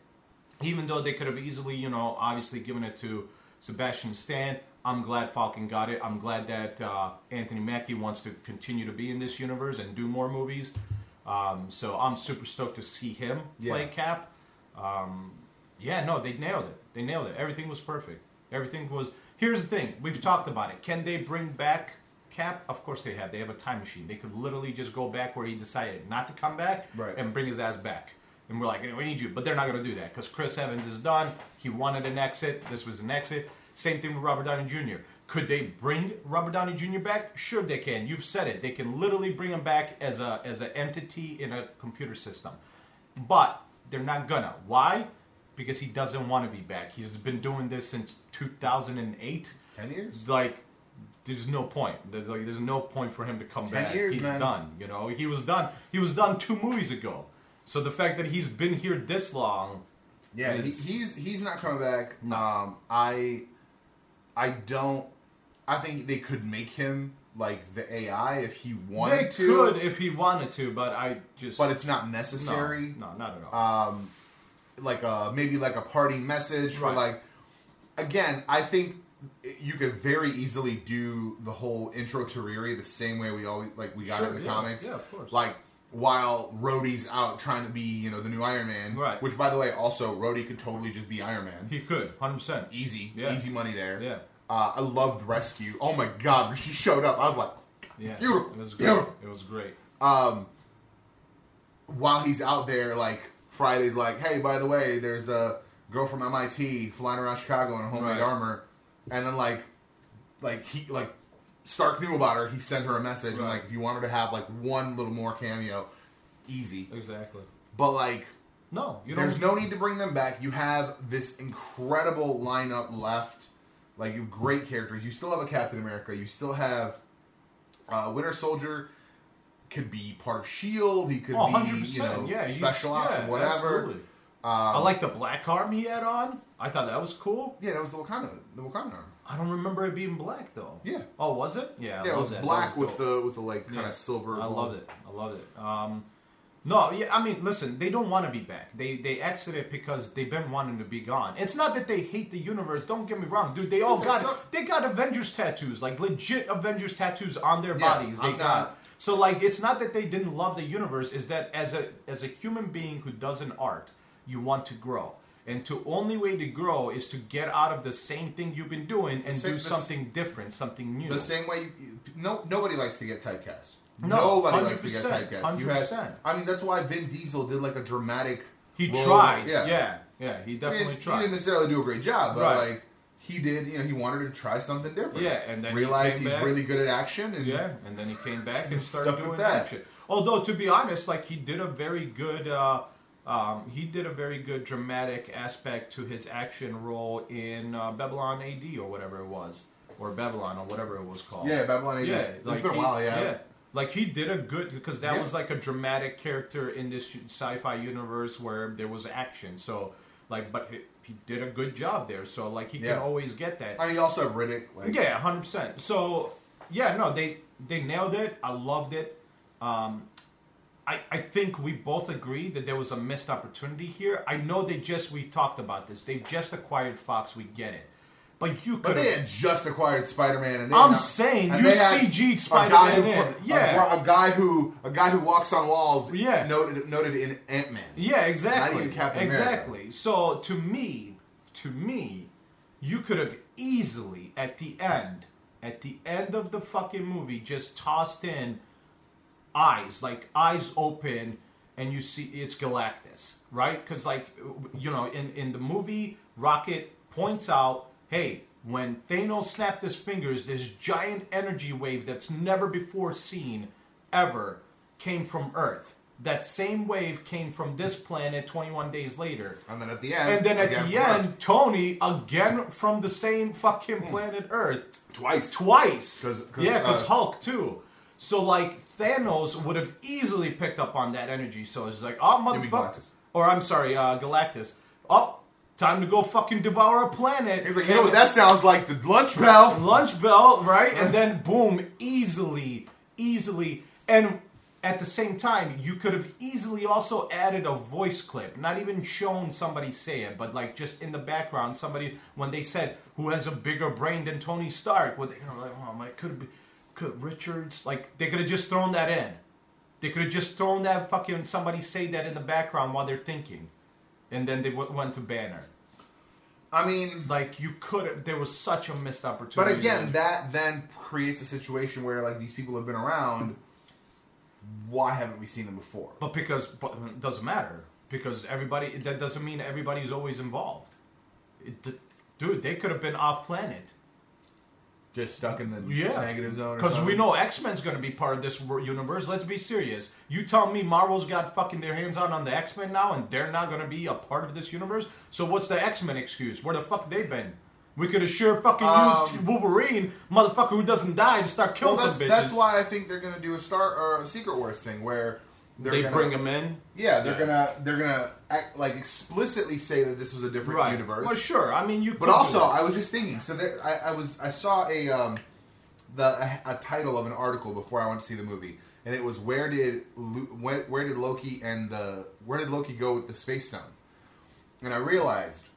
Even though they could have easily, you know, obviously given it to Sebastian Stan, I'm glad Falcon got it. I'm glad that uh, Anthony Mackie wants to continue to be in this universe and do more movies. Um, so I'm super stoked to see him yeah. play Cap. Um, yeah, no, they nailed it. They nailed it. Everything was perfect. Everything was... Here's the thing. We've talked about it. Can they bring back Cap? Of course they have. They have a time machine. They could literally just go back where he decided not to come back right. and bring his ass back. And we're like, hey, we need you. But they're not going to do that because Chris Evans is done. He wanted an exit. This was an exit. Same thing with Robert Downey Junior Could they bring Robert Downey Junior back? Sure they can. You've said it. They can literally bring him back as a as an entity in a computer system. But they're not going to. Why? Because he doesn't want to be back. He's been doing this since two thousand eight. Ten years? Like, there's no point. There's like there's no point for him to come back. Ten years, man. He's done. You know, he was done. He was done two movies ago. So the fact that he's been here this long, yeah, is... he's he's not coming back. No. Um, I, I don't. I think they could make him like the A I if he wanted they to. They could if he wanted to, but I just. But it's not necessary. No, no not at all. Um, like a maybe like a parting message right. for like. Again, I think you could very easily do the whole intro to Riri the same way we always like we got sure, it in the yeah, comics. Yeah, of course. Like. While Rhodey's out trying to be, you know, the new Iron Man. Right. Which, by the way, also, Rhodey could totally just be Iron Man. He could, one hundred percent. Easy. Yeah. Easy money there. Yeah. Uh, I loved Rescue. Oh, my God. When she showed up, I was like, God, yeah. it's beautiful. It was great. Beautiful. It was great. Um, while he's out there, like, Friday's like, hey, by the way, there's a girl from M I T flying around Chicago in homemade right. armor. And then, like, like he, like, Stark knew about her. He sent her a message. Right. And, like, if you want her to have, like, one little more cameo, easy. Exactly. But, like, no, you don't there's no need to bring them back. You have this incredible lineup left. Like, you have great characters. You still have a Captain America. You still have uh, Winter Soldier. Could be part of S H I E L D. He could oh, be, you know, yeah, special ops yeah, or whatever. Um, I like the black arm he had on. I thought that was cool. Yeah, that was the Wakanda, the Wakanda arm. I don't remember it being black though. Yeah. Oh, was it? Yeah. Yeah, it was that. black that was with the with the like kind yeah. of silver. I loved it. I loved it. Um, no, yeah. I mean, listen, they don't want to be back. They they exited because they've been wanting to be gone. It's not that they hate the universe. Don't get me wrong, dude. They all got so- they got Avengers tattoos, like legit Avengers tattoos on their yeah, bodies. They I'm got not- so like it's not that they didn't love the universe. Is that as a as a human being who does an art, you want to grow. And the only way to grow is to get out of the same thing you've been doing and same, do something the, different, something new. The same way, you, no, nobody likes to get typecast. No, nobody likes to get typecast. one hundred percent. Had, I mean, that's why Vin Diesel did like a dramatic. He role. tried. Yeah. yeah, yeah, he definitely he tried. He didn't necessarily do a great job, but right. like he did. You know, he wanted to try something different. Yeah, and then realized he he's back. really good at action. And yeah, and then he came back and started doing that action. Although, to be honest, like he did a very good. Uh, Um, he did a very good dramatic aspect to his action role in uh, Babylon A D or whatever it was, or Babylon or whatever it was called. Yeah, Babylon A D. Yeah, like it's been he, a while. Yeah. yeah, like he did a good because that yeah. was like a dramatic character in this sci-fi universe where there was action. So, like, but he, he did a good job there. So, like, he yeah. can always get that. I mean, also Riddick. Like, yeah, one hundred percent. So, yeah, no, they they nailed it. I loved it. Um, I, I think we both agree that there was a missed opportunity here. I know they just, we talked about this. They've just acquired Fox. We get it. But you could But they had just acquired Spider-Man. And they I'm not, saying and you C G'd Spider-Man who, in. Yeah. A, a, guy who, a guy who walks on walls yeah. noted, noted in Ant-Man. Yeah, exactly. Not even Captain Exactly. America. So to me, to me, you could have easily at the end, at the end of the fucking movie just tossed in eyes, like eyes open, and you see it's Galactus, right? Because, like, you know, in, in the movie, Rocket points out, hey, When Thanos snapped his fingers, this giant energy wave that's never before seen, ever, came from Earth. That same wave came from this planet twenty-one days later. And then at the end... And then at the end, Tony, again from the same fucking planet Earth. Twice. Twice. Cause, cause, yeah, because uh, Hulk, too. So, like, Thanos would have easily picked up on that energy. So it's like, oh, motherfucker. Or, I'm sorry, uh, Galactus. Oh, time to go fucking devour a planet. He's like, you and know what that sounds like? The lunch bell. Lunch bell, right? And then, boom, easily, easily. And... At the same time, you could have easily also added a voice clip, not even shown somebody say it, but like just in the background, somebody, when they said, who has a bigger brain than Tony Stark? Well, they you know, like, oh my, could be, could Richards, like, they could have just thrown that in. They could have just thrown that fucking, somebody say that in the background while they're thinking. And then they w went to Banner. I mean... Like, you could... There was such a missed opportunity. But again, like, that then creates a situation where, like, these people have been around... Why haven't we seen them before? But because but it doesn't matter. Because everybody... That doesn't mean everybody's always involved. It, dude, they could have been off-planet. Just stuck in the yeah. negative zone or something? Because we know X-Men's going to be part of this universe. Let's be serious. You tell me Marvel's got fucking their hands on on the X-Men now and they're not going to be a part of this universe? So what's the X-Men excuse? Where the fuck they been? We could have sure fucking used um, Wolverine, motherfucker who doesn't die, to start killing well, that's, some bitches. That's why I think they're gonna do a Star or a Secret Wars thing where they're they gonna, bring him in. Yeah, they're yeah. gonna they're gonna act, like explicitly say that this was a different right. universe. Well, sure. I mean, you. But could also, do it. I was just thinking. So there, I, I was I saw a um, the a, a title of an article before I went to see the movie, and it was where did where, where did Loki and the where did Loki go with the Space Stone? And I realized,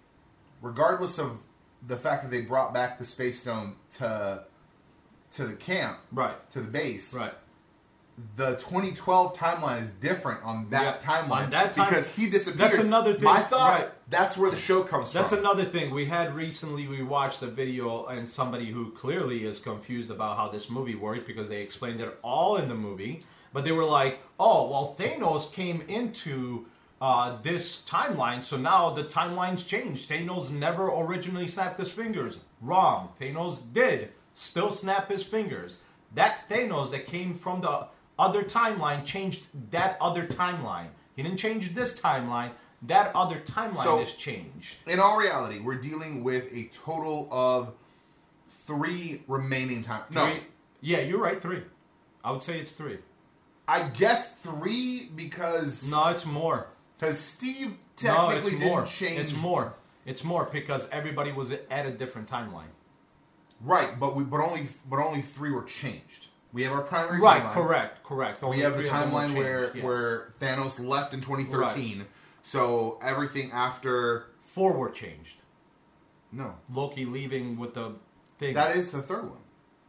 regardless of the fact that they brought back the Space Stone to to the camp, right? To the base, right? The twenty twelve timeline is different on that yeah. timeline on that time, because he disappeared. That's another thing. My thought. Right. That's where the show comes that's from. That's another thing. We had recently we watched a video and somebody who clearly is confused about how this movie worked because they explained it all in the movie, but they were like, "Oh, well, Thanos came into." Uh, this timeline, so now the timeline's changed. Thanos never originally snapped his fingers. Wrong. Thanos did still snap his fingers. That Thanos that came from the other timeline changed that other timeline. He didn't change this timeline. That other timeline so, is changed. In all reality, we're dealing with a total of three remaining times. No. Yeah, you're right, three. I would say it's three. I guess three because... No, it's more. Because Steve technically no, it's didn't more. change... It's more. It's more because everybody was at a different timeline. Right, but we but only but only three were changed. We have our primary right, timeline. Right, correct, correct. Only we have the timeline where, yes. where Thanos left in twenty thirteen. Right. So everything after... Four were changed. No. Loki leaving with the thing. That is the third one.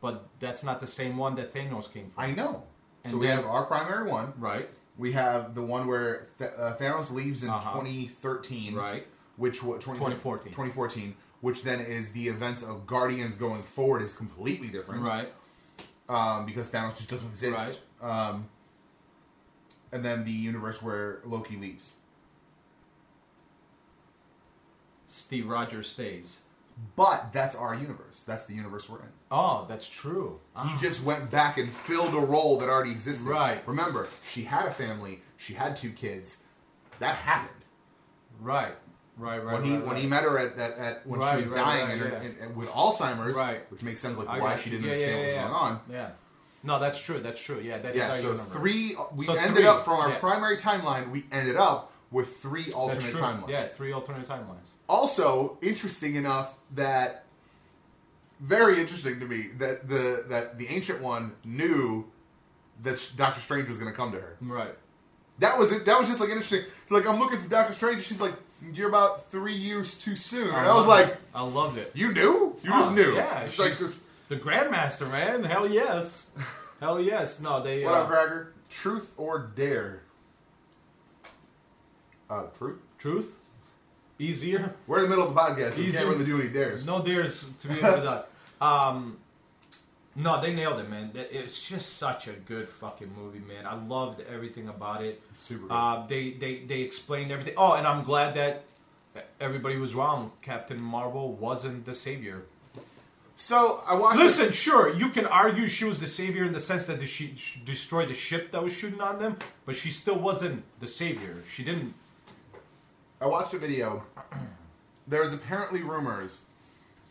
But that's not the same one that Thanos came from. I know. And so then, we have our primary one. Right. We have the one where Th uh, Thanos leaves in uh-huh. twenty thirteen, right? Which was twenty fourteen. twenty fourteen, which then is the events of Guardians going forward is completely different, right? Um, because Thanos just doesn't exist, right? Um, and then the universe where Loki leaves, Steve Rogers stays. But that's our universe. That's the universe we're in. Oh, that's true. He ah. just went back and filled a role that already existed. Right. Remember, she had a family. She had two kids. That happened. Right. Right. Right. When he right, when right. he met her at at, at when right, she was right, dying right, and, her, yeah. and, and with Alzheimer's, right. which makes sense, like I why she didn't yeah, understand yeah, what was yeah. going on. Yeah. No, that's true. That's true. Yeah. That yeah. is so three. We so ended three. up from our yeah. primary timeline. We ended up with three alternate timelines. Yeah, three alternate timelines. Also, interesting enough that, very interesting to me, that the that the Ancient One knew that Doctor Strange was going to come to her. Right. That was it. That was just like interesting. Like, I'm looking for Doctor Strange. She's like, you're about three years too soon. And I, I was like, it. I loved it. You knew? You oh, just knew. Yeah. It's like just the Grandmaster, man. Hell yes. Hell yes. No, they. What uh, up, Gregor? Truth or dare? Uh, truth. Truth. Easier. We're in the middle of the podcast. So we can't really do any dares. No dares to be able to do. Um, no, they nailed it, man. It's just such a good fucking movie, man. I loved everything about it. It's super good. Uh, they, they, they explained everything. Oh, and I'm glad that everybody was wrong. Captain Marvel wasn't the savior. So I watched. Listen, it. Sure, you can argue she was the savior in the sense that she destroyed the ship that was shooting on them, but she still wasn't the savior. She didn't. I watched a video. There was apparently rumors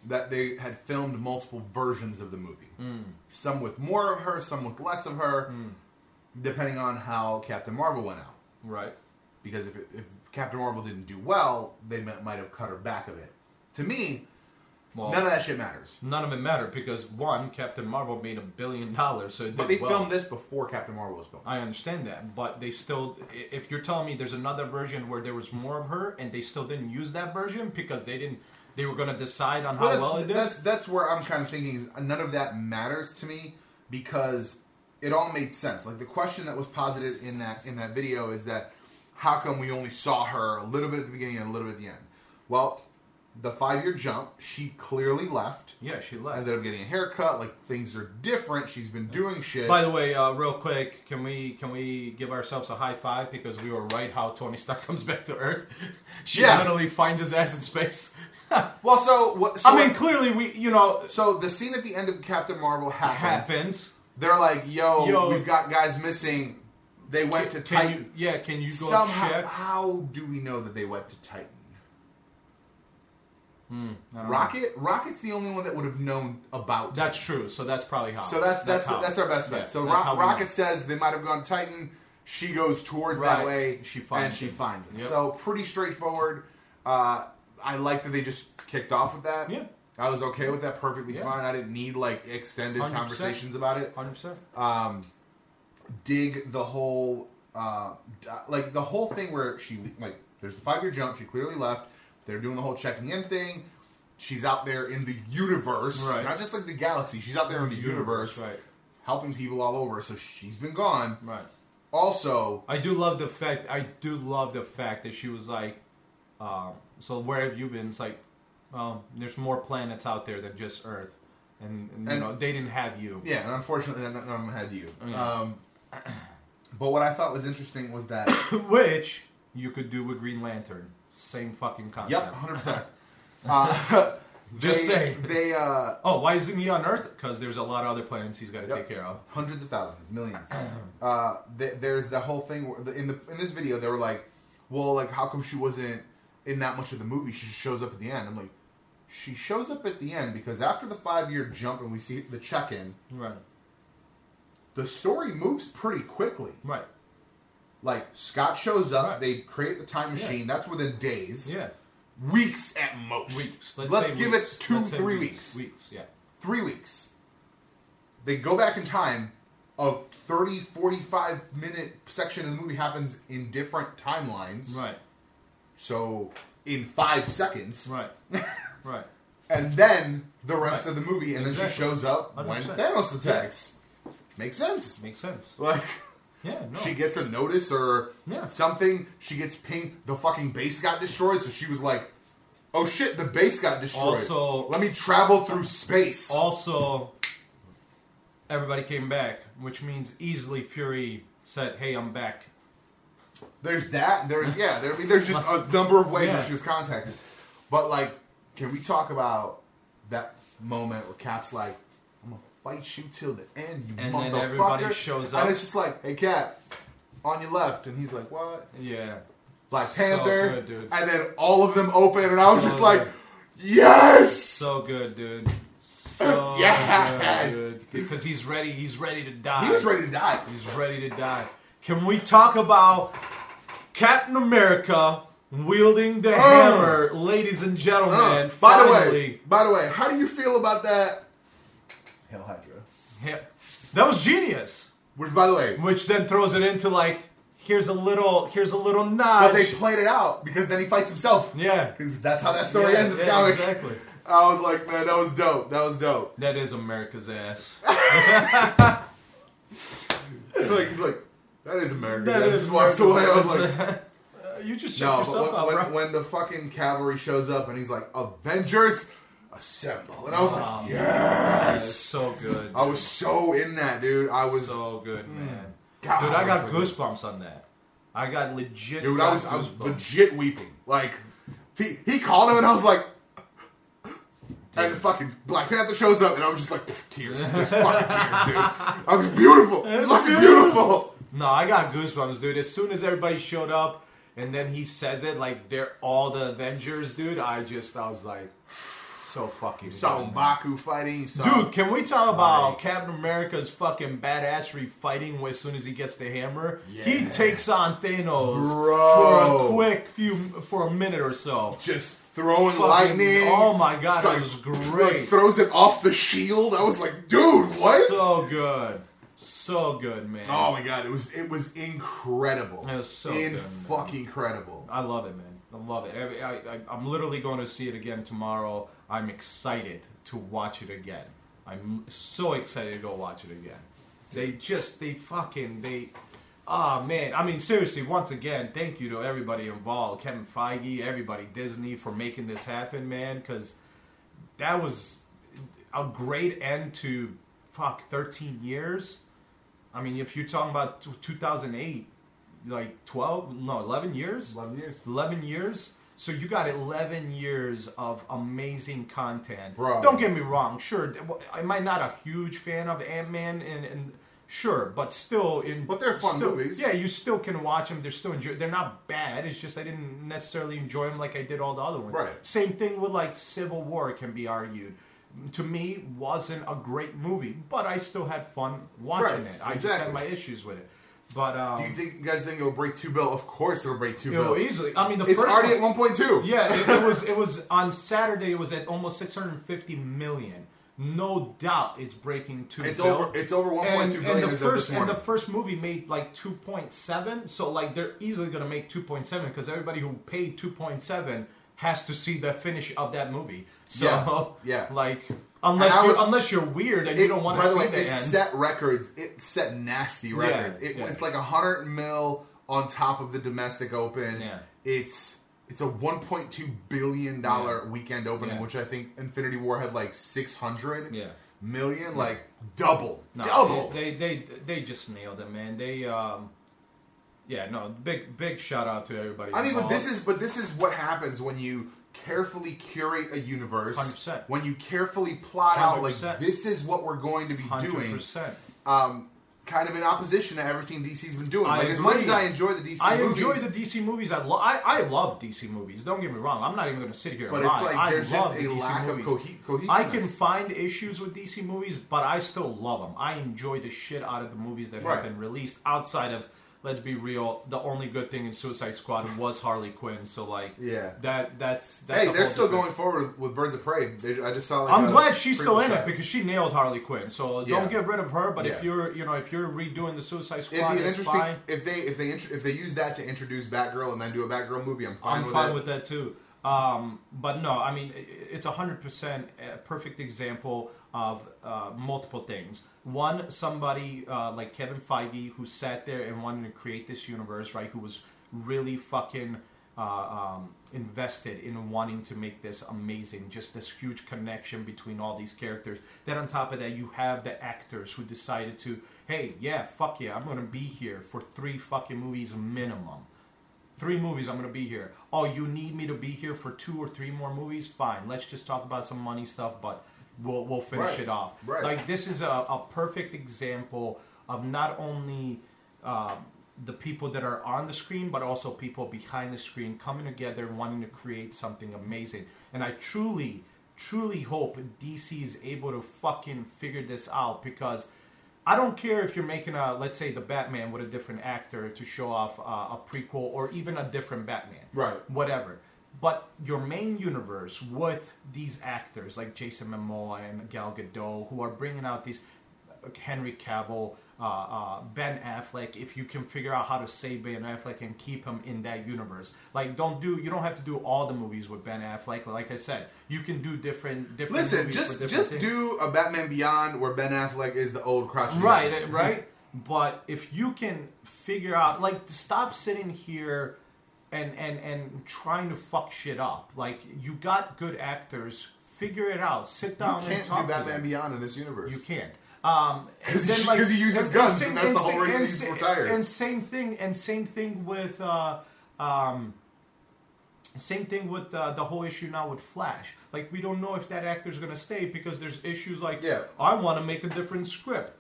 that they had filmed multiple versions of the movie. Mm. Some with more of her, some with less of her, mm. depending on how Captain Marvel went out. Right. Because if, it, if Captain Marvel didn't do well, they might have cut her back a bit. To me, well, none of that shit matters. None of it mattered because, one, Captain Marvel made a billion dollars, so it did But they well. filmed this before Captain Marvel was filmed. I understand that, but they still... If you're telling me there's another version where there was more of her and they still didn't use that version because they didn't... They were going to decide on how well, well it did? That's, that's where I'm kind of thinking is none of that matters to me because it all made sense. Like, the question that was posited in that in that video is that how come we only saw her a little bit at the beginning and a little bit at the end? Well, the five-year jump, she clearly left. Yeah, she left. Ended up getting a haircut. Like, things are different. She's been doing shit. By the way, uh, real quick, can we can we give ourselves a high five? Because we were right how Tony Stark comes back to Earth. She yeah. literally finds his ass in space. Well, so... What, so I mean, what, clearly we, you know... So, the scene at the end of Captain Marvel happens. happens. They're like, yo, yo, we've got guys missing. They went can, to Titan. Can you, yeah, can you go Somehow, check? How do we know that they went to Titan? Hmm, Rocket? Know. Rocket's the only one that would have known about That's Titan. True. So, that's probably how. So, that's that's that's, the, that's our best bet. Yeah, so, Ro Rocket says they might have gone to Titan. She goes towards right. that way. She finds and she him. finds it. Yep. So, pretty straightforward. Uh... I like that they just kicked off with that. Yeah. I was okay with that. Perfectly yeah. fine. I didn't need, like, extended one hundred percent. Conversations about it. one hundred percent. Um, dig the whole... Uh, like, the whole thing where she... Like, there's the five-year jump. She clearly left. They're doing the whole checking in thing. She's out there in the universe. Right. Not just, like, the galaxy. She's out there in the universe. universe right. Helping people all over. So she's been gone. Right. Also... I do love the fact... I do love the fact that she was, like... Um, so where have you been? It's like, well, there's more planets out there than just Earth, and, and you and, know they didn't have you. Yeah, and unfortunately, none of them had you. Yeah. Um, but what I thought was interesting was that which you could do with Green Lantern, same fucking concept. Yep, hundred uh, percent. Just saying. They. Uh, oh, why isn't he on Earth? Because there's a lot of other planets he's got to yep, take care of. Hundreds of thousands, millions. uh, th there's the whole thing where, in the in this video. They were like, well, like how come she wasn't in that much of the movie? She just shows up at the end. I'm like, she shows up at the end because after the five-year jump and we see the check-in, right, the story moves pretty quickly. Right. Like, Scott shows up. Right. They create the time machine. Yeah. That's within days. Yeah. Weeks at most. Weeks. Let's, Let's give weeks. it two, Let's three weeks. weeks. Weeks, yeah. Three weeks. They go back in time. A thirty, forty-five minute section of the movie happens in different timelines. Right. So, in five seconds. Right. Right. And then the rest right. of the movie, and exactly. then she shows up one hundred percent. When Thanos attacks. Yeah. Which makes sense. Makes sense. Like, yeah, no. she gets a notice or yeah. something. She gets pinged. The fucking base got destroyed, so she was like, oh shit, the base got destroyed. Also, let me travel through space. Also, everybody came back, which means easily Fury said, hey, I'm back. There's that. There's yeah. There, I mean, there's just a number of ways yeah. that she was contacted, but like, can we talk about that moment where Cap's like, "I'm gonna fight you till the end, you and motherfucker," and then everybody shows up, and it's just like, "Hey, Cap, on your left," and he's like, "What?" Yeah, Black so Panther, good, dude. And then all of them open, and I was so just like, good. "Yes, so good, dude." So yes, good, dude. Because he's ready. He's ready to die. He was ready to die. He's ready to die. Can we talk about Captain America wielding the oh. hammer, ladies and gentlemen? Oh. By finally. the way, by the way, how do you feel about that? Hail Hydra. Yeah. That was genius. Which, by the way, which then throws it into like, here's a little, here's a little nod. But they played it out because then he fights himself. Yeah, because that's how that story yeah, ends. Yeah, now, exactly. Like, I was like, man, that was dope. That was dope. That is America's ass. like he's like. That is America. That, that is just walks away. I was like, uh, you just check no, yourself when, out, bro. When, when the fucking cavalry shows up and he's like, Avengers, assemble. And I was like, um, yes. That is so good. I was so in that, dude. I was so good, man. God, dude, I got so goosebumps good. on that. I got legit. Dude, I was, I was legit weeping. Like, he, he called him and I was like, And the fucking Black Panther shows up, and I was just like, tears. Just fucking tears, dude. I was beautiful. It's fucking beautiful. No, I got goosebumps, dude. As soon as everybody showed up, and then he says it, like, they're all the Avengers, dude. I just, I was like, so fucking... You saw M'Baku fighting. Saw dude, can we talk about like, Captain America's fucking badassery fighting as soon as he gets the hammer? Yeah. He takes on Thanos Bro. for a quick few, for a minute or so. Just... Throwing fucking lightning. Oh my god, like, it was great. Like, throws it off the shield. I was like, dude, what? So good. So good, man. Oh my god, it was it was incredible. It was so In good. fucking incredible. I love it, man. I love it. I, I, I'm literally going to see it again tomorrow. I'm excited to watch it again. I'm so excited to go watch it again. They just, they fucking, they... Ah, oh, man. I mean, seriously, once again, thank you to everybody involved. Kevin Feige, everybody, Disney, for making this happen, man. Because that was a great end to, fuck, thirteen years. I mean, if you're talking about two thousand eight, like twelve, no, eleven years? eleven years. eleven years. So you got eleven years of amazing content. Bro. Don't get me wrong. Sure, am I not a huge fan of Ant-Man and... and Sure, but still in. But they're fun still, movies. Yeah, you still can watch them. They're still enjoy. They're not bad. It's just I didn't necessarily enjoy them like I did all the other ones. Right. Same thing with like Civil War can be argued. To me, wasn't a great movie, but I still had fun watching right. it. I exactly. just had my issues with it. But um, do you think you guys think it'll break two bill? Of course, it'll break two it'll bill easily. I mean, the it's first already one, at one point two. Yeah, it, it was. It was on Saturday. It was at almost six hundred fifty million. No doubt, it's breaking two. It's bill. over. It's over one point two billion. And the first and the first movie made like two point seven. So like they're easily gonna make two point seven because everybody who paid two point seven has to see the finish of that movie. So yeah, yeah. like unless would, you're, unless you're weird and it, you don't want to see the end. By the way, it end. set records. It set nasty records. Yeah, it, yeah. It's like a hundred mil on top of the domestic open. Yeah. It's. It's a one point two billion dollars yeah. weekend opening, yeah. which I think Infinity War had like six hundred yeah. million, yeah. like double, no, double. They, they they they just nailed it, man. They um, yeah, no, big big shout out to everybody. I involved. mean, but this is but this is what happens when you carefully curate a universe. one hundred percent. When you carefully plot one hundred percent. Out like this is what we're going to be one hundred percent. Doing. Um, Kind of in opposition to everything D C's been doing. I like agree. As much as I enjoy the D C I movies... I enjoy the D C movies. I, lo I, I love D C movies. Don't get me wrong. I'm not even going to sit here and but lie. But it's like there's I just a the lack movies. of cohe cohesiveness. I can find issues with D C movies, but I still love them. I enjoy the shit out of the movies that right. have been released outside of, let's be real, the only good thing in Suicide Squad was Harley Quinn. So, like, yeah. that that's... that's hey, they're still different. going forward with Birds of Prey. They, I just saw... Like, I'm glad she's still in it because she nailed Harley Quinn. So yeah. don't get rid of her. But yeah. if you're, you know, if you're redoing the Suicide Squad, it's fine. If they if they if they use that to introduce Batgirl and then do a Batgirl movie, I'm fine I'm with fine it. with that too. Um, but no, I mean, it's a hundred percent perfect example of uh, multiple things. One, somebody uh, like Kevin Feige who sat there and wanted to create this universe, right? Who was really fucking uh, um, invested in wanting to make this amazing, just this huge connection between all these characters. Then on top of that, you have the actors who decided to, hey, yeah, fuck yeah, I'm gonna be here for three fucking movies minimum. Three movies, I'm going to be here. Oh, you need me to be here for two or three more movies? Fine. Let's just talk about some money stuff, but we'll, we'll finish right. it off. Right. Like, this is a, a perfect example of not only uh, the people that are on the screen, but also people behind the screen coming together and wanting to create something amazing. And I truly, truly hope D C is able to fucking figure this out because... I don't care if you're making a, let's say, the Batman with a different actor to show off uh, a prequel or even a different Batman. Right. Whatever. But your main universe with these actors like Jason Momoa and Gal Gadot who are bringing out these Henry Cavill, uh, uh, Ben Affleck, if you can figure out how to save Ben Affleck and keep him in that universe. Like, don't do, you don't have to do all the movies with Ben Affleck. Like I said, you can do different, different Listen, movies just, different just things. do a Batman Beyond where Ben Affleck is the old crotchety guy. Right, right. But if you can figure out, like, stop sitting here and, and, and trying to fuck shit up. Like, you got good actors, figure it out. Sit down and talk to them. You can't do Batman Beyond in this universe. You can't. Um, Because like, he uses and, guns, and, and that's and, the whole reason and, he's retired. And same thing, and same thing with uh, um, Same thing with uh, the whole issue now with Flash. Like, we don't know if that actor's going to stay because there's issues like, yeah. I want to make a different script.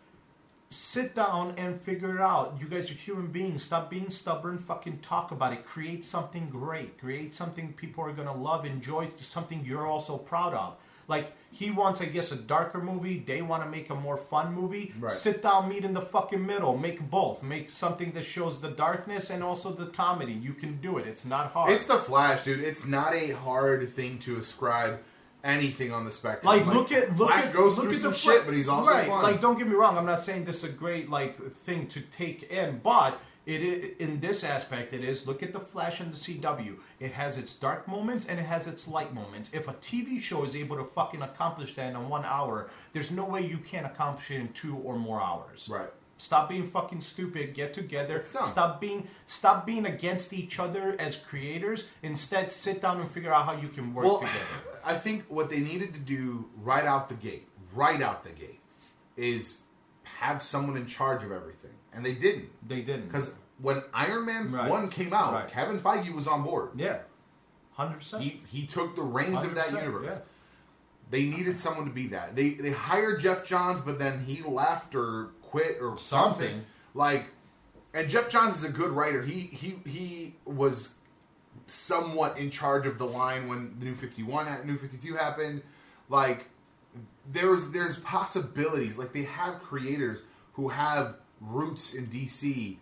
Sit down and figure it out. You guys are human beings. Stop being stubborn. Fucking talk about it. Create something great. Create something people are going to love, enjoy, something you're also proud of. Like, he wants, I guess, a darker movie. They want to make a more fun movie. Right. Sit down, meet in the fucking middle. Make both. Make something that shows the darkness and also the comedy. You can do it. It's not hard. It's the Flash, dude. It's not a hard thing to ascribe anything on the spectrum. Like, like look at... Look Flash at, goes look through at some the shit, fl- but he's also right. fun. Like, don't get me wrong. I'm not saying this is a great, like, thing to take in, but... It, it in this aspect, it is, look at the Flash in the C W. It has its dark moments and it has its light moments. If a T V show is able to fucking accomplish that in one hour, there's no way you can't accomplish it in two or more hours. Right. Stop being fucking stupid. Get together. Stop being stop being against each other as creators. Instead, sit down and figure out how you can work well, together. I think what they needed to do right out the gate, right out the gate, is have someone in charge of everything. And they didn't. They didn't. Because when Iron Man right. one came out, right. Kevin Feige was on board. Yeah. one hundred percent. He, he took the reins one hundred percent of that universe. Yeah. They needed someone to be that. They they hired Jeff Johns, but then he left or quit or something. something. Like, and Jeff Johns is a good writer. He, he, he was somewhat in charge of the line when the New fifty-one, New fifty-two happened. Like, there's there's possibilities. Like, they have creators who have... roots in D C,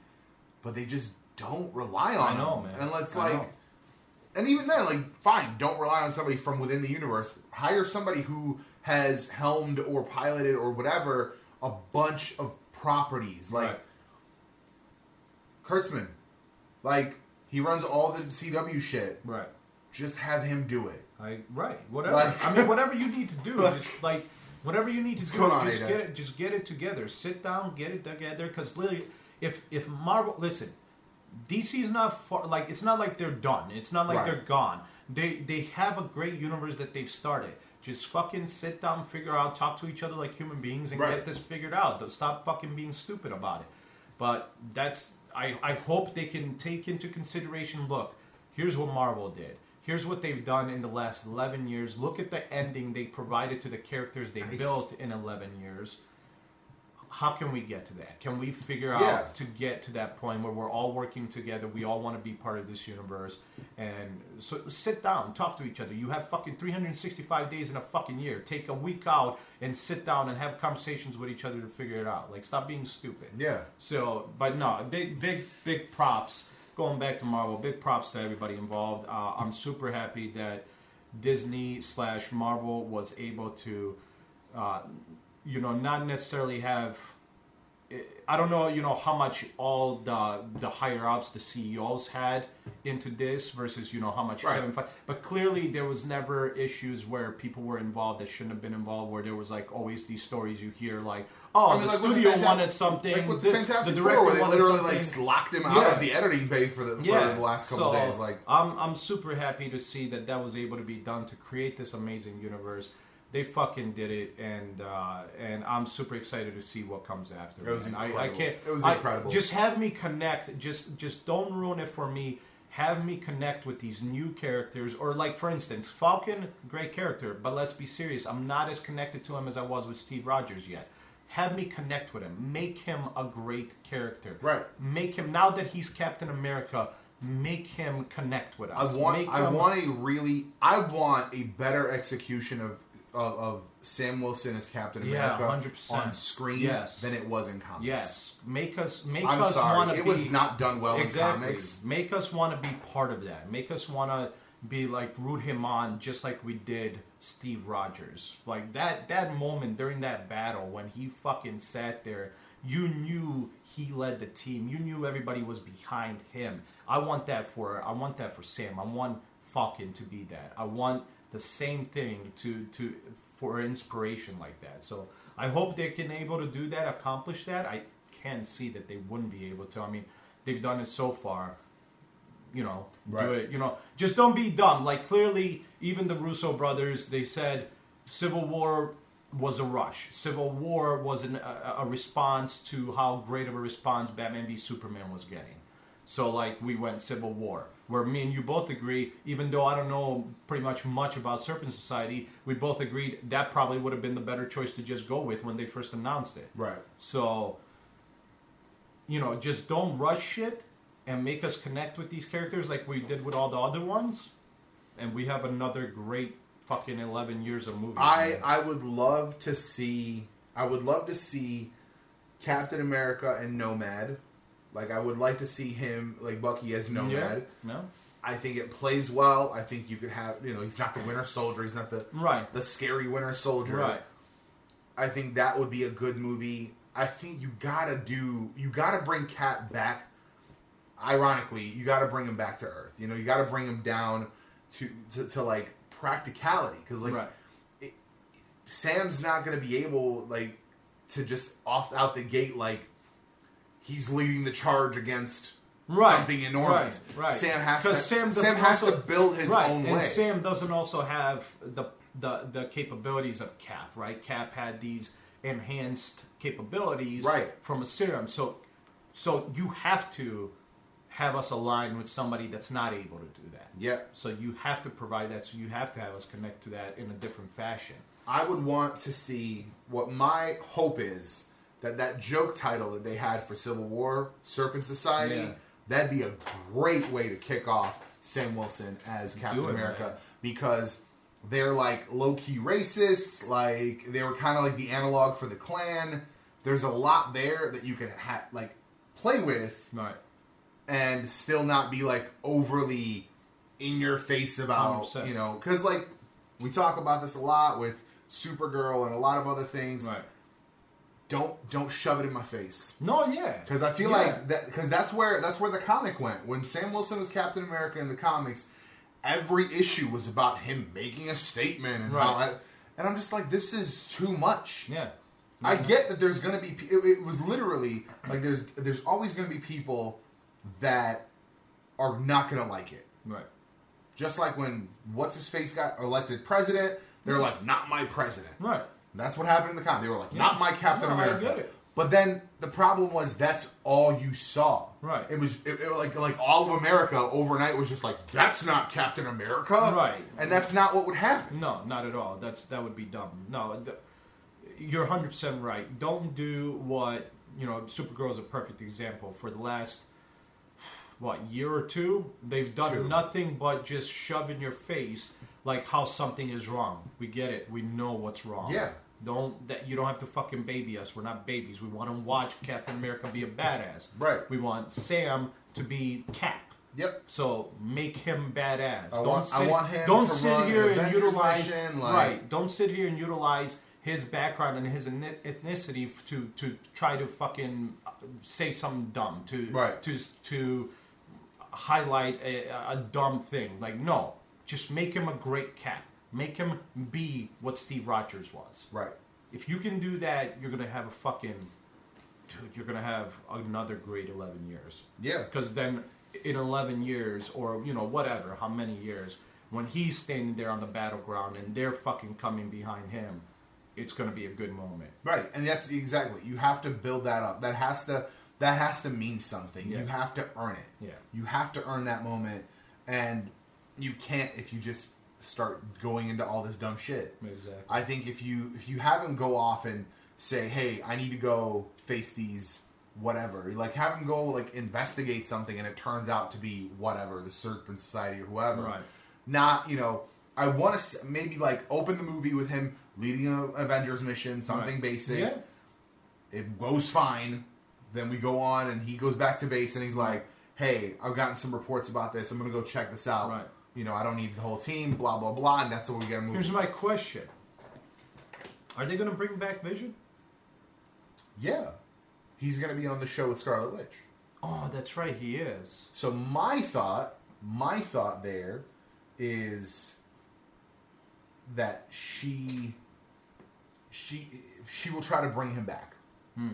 but they just don't rely on I know, them. Man. And let's I like, know. And even then, like, fine, don't rely on somebody from within the universe. Hire somebody who has helmed or piloted or whatever a bunch of properties. Like, right. Kurtzman, like, he runs all the C W shit. Right. Just have him do it. I, right. Whatever. Like, I mean, whatever you need to do, just like. Whatever you need to do, just get it, just get it together. Sit down, get it together. Because literally, if if Marvel, listen, D C's not far, like it's not like they're done. It's not like right. they're gone. They they have a great universe that they've started. Just fucking sit down, figure out, talk to each other like human beings, and right. get this figured out. Stop fucking being stupid about it. But that's I I hope they can take into consideration. Look, here's what Marvel did. Here's what they've done in the last eleven years. Look at the ending they provided to the characters they nice. built in eleven years. How can we get to that? Can we figure yeah. out to get to that point where we're all working together? We all want to be part of this universe. And so sit down, talk to each other. You have fucking three hundred sixty-five days in a fucking year. Take a week out and sit down and have conversations with each other to figure it out. Like, stop being stupid. Yeah. So, but no, big, big, big props. Going back to Marvel, big props to everybody involved. Uh, I'm super happy that Disney slash Marvel was able to, uh, you know, not necessarily have... I don't know, you know, how much all the the higher-ups, the C E Os had into this versus, you know, how much... Right. Kevin Feige, but clearly there was never issues where people were involved that shouldn't have been involved, where there was, like, always these stories you hear, like... Oh, I mean, the like studio the wanted something. Like with the, the Fantastic the Four, where they literally something. like locked him out yeah. of the editing bay for the, for yeah. the last couple so, days. Like, I'm I'm super happy to see that that was able to be done to create this amazing universe. They fucking did it, and uh, and I'm super excited to see what comes after. It was and incredible. I, I can't. It was incredible. I, just have me connect. Just just don't ruin it for me. Have me connect with these new characters, or like for instance, Falcon, great character, but let's be serious. I'm not as connected to him as I was with Steve Rogers yet. Have me connect with him. Make him a great character. Right. Make him, now that he's Captain America, make him connect with us. I want, make I want a really, I want a better execution of of, of Sam Wilson as Captain America yeah, one hundred percent. On screen yes. than it was in comics. Yes. Make us, make I'm us want to be. It was not done well exactly. in comics. Make us want to be part of that. Make us want to be like, root him on just like we did Steve Rogers. Like that that moment during that battle when he fucking sat there, you knew he led the team. You knew everybody was behind him. I want that for I want that for Sam. I want Falcon to be that. I want the same thing to to for inspiration like that. So I hope they can able to do that, accomplish that. I can't see that they wouldn't be able to. I mean, they've done it so far. You know, right. do it. You know, just don't be dumb. Like, clearly, even the Russo brothers, they said Civil War was a rush. Civil War was an, a, a response to how great of a response Batman v Superman was getting. So like we went Civil War, where me and you both agree, even though I don't know pretty much much about Serpent Society, we both agreed that probably would have been the better choice to just go with when they first announced it. Right. So, you know, just don't rush shit and make us connect with these characters like we did with all the other ones. And we have another great fucking eleven years of movies. I, I would love to see... I would love to see Captain America and Nomad. Like, I would like to see him, like, Bucky as Nomad. Yeah, no. I think it plays well. I think you could have, you know, he's not the Winter Soldier. He's not the right. the scary Winter Soldier. Right. I think that would be a good movie. I think you gotta do, you gotta bring Cap back. Ironically, you gotta bring him back to Earth. You know, you gotta bring him down to, to, to like, practicality. Because, like, right. it, Sam's not gonna be able, like, to just off out the gate, like, he's leading the charge against right. something enormous. Right, right. Sam has to. Sam, Sam has also, to build his right. own and way. And Sam doesn't also have the, the the capabilities of Cap. Right. Cap had these enhanced capabilities right. from a serum. So, so you have to have us align with somebody that's not able to do that. Yeah. So you have to provide that. So you have to have us connect to that in a different fashion. I would want to see what my hope is. That that joke title that they had for Civil War, Serpent Society, yeah. that'd be a great way to kick off Sam Wilson as Captain America. Man. Because they're, like, low-key racists. Like, they were kind of like the analog for the Klan. There's a lot there that you can, ha- like, play with. Right. And still not be, like, overly in your face about, one hundred percent you know. Because, like, we talk about this a lot with Supergirl and a lot of other things. Right. Don't don't shove it in my face. No, yeah. Because I feel yeah. like that. Because that's where that's where the comic went. When Sam Wilson was Captain America in the comics, every issue was about him making a statement and right. how. I, and I'm just like, this is too much. Yeah. yeah. I get that there's gonna be. It, it was literally like there's there's always gonna be people that are not gonna like it. Right. Just like when what's his face got elected president, they're like, not my president. Right. That's what happened in the comic. They were like, yeah. not my Captain no, America. I get it. But then the problem was that's all you saw. Right. It was it, it, like like all of America overnight was just like, that's not Captain America. Right. And that's not what would happen. No, not at all. That's that would be dumb. No, th- you're one hundred percent right. Don't do what, you know, Supergirl is a perfect example. For the last, what, year or two, they've done two. nothing but just shove in your face like how something is wrong. We get it. We know what's wrong. Yeah. Don't that you don't have to fucking baby us. We're not babies. We want to watch Captain America be a badass. Right. We want Sam to be Cap. Yep. So make him badass. I don't want, sit, I want him don't to sit run here an and utilize mission, like... right. Don't sit here and utilize his background and his ethnicity to to try to fucking say something dumb to right. to to highlight a, a dumb thing. Like no. Just make him a great Cap. Make him be what Steve Rogers was. Right. If you can do that, you're going to have a fucking... Dude, you're going to have another great eleven years. Yeah. Because then in eleven years or, you know, whatever, how many years, when he's standing there on the battleground and they're fucking coming behind him, it's going to be a good moment. Right. And that's exactly... You have to build that up. That has to, that has to mean something. Yeah. You have to earn it. Yeah. You have to earn that moment. And... you can't if you just start going into all this dumb shit. Exactly. I think if you if you have him go off and say, hey, I need to go face these whatever. Like, have him go, like, investigate something and it turns out to be whatever, the Serpent Society or whoever. Right. Not, you know, I want to maybe, like, open the movie with him leading an Avengers mission, something right. basic. Yeah. It goes fine. Then we go on and he goes back to base and he's like, hey, I've gotten some reports about this. I'm going to go check this out. Right. You know, I don't need the whole team, blah, blah, blah, and that's what we got to move. Here's my question. Are they going to bring back Vision? Yeah. He's going to be on the show with Scarlet Witch. Oh, that's right, he is. So my thought, my thought there is that she, she, she will try to bring him back. Hmm.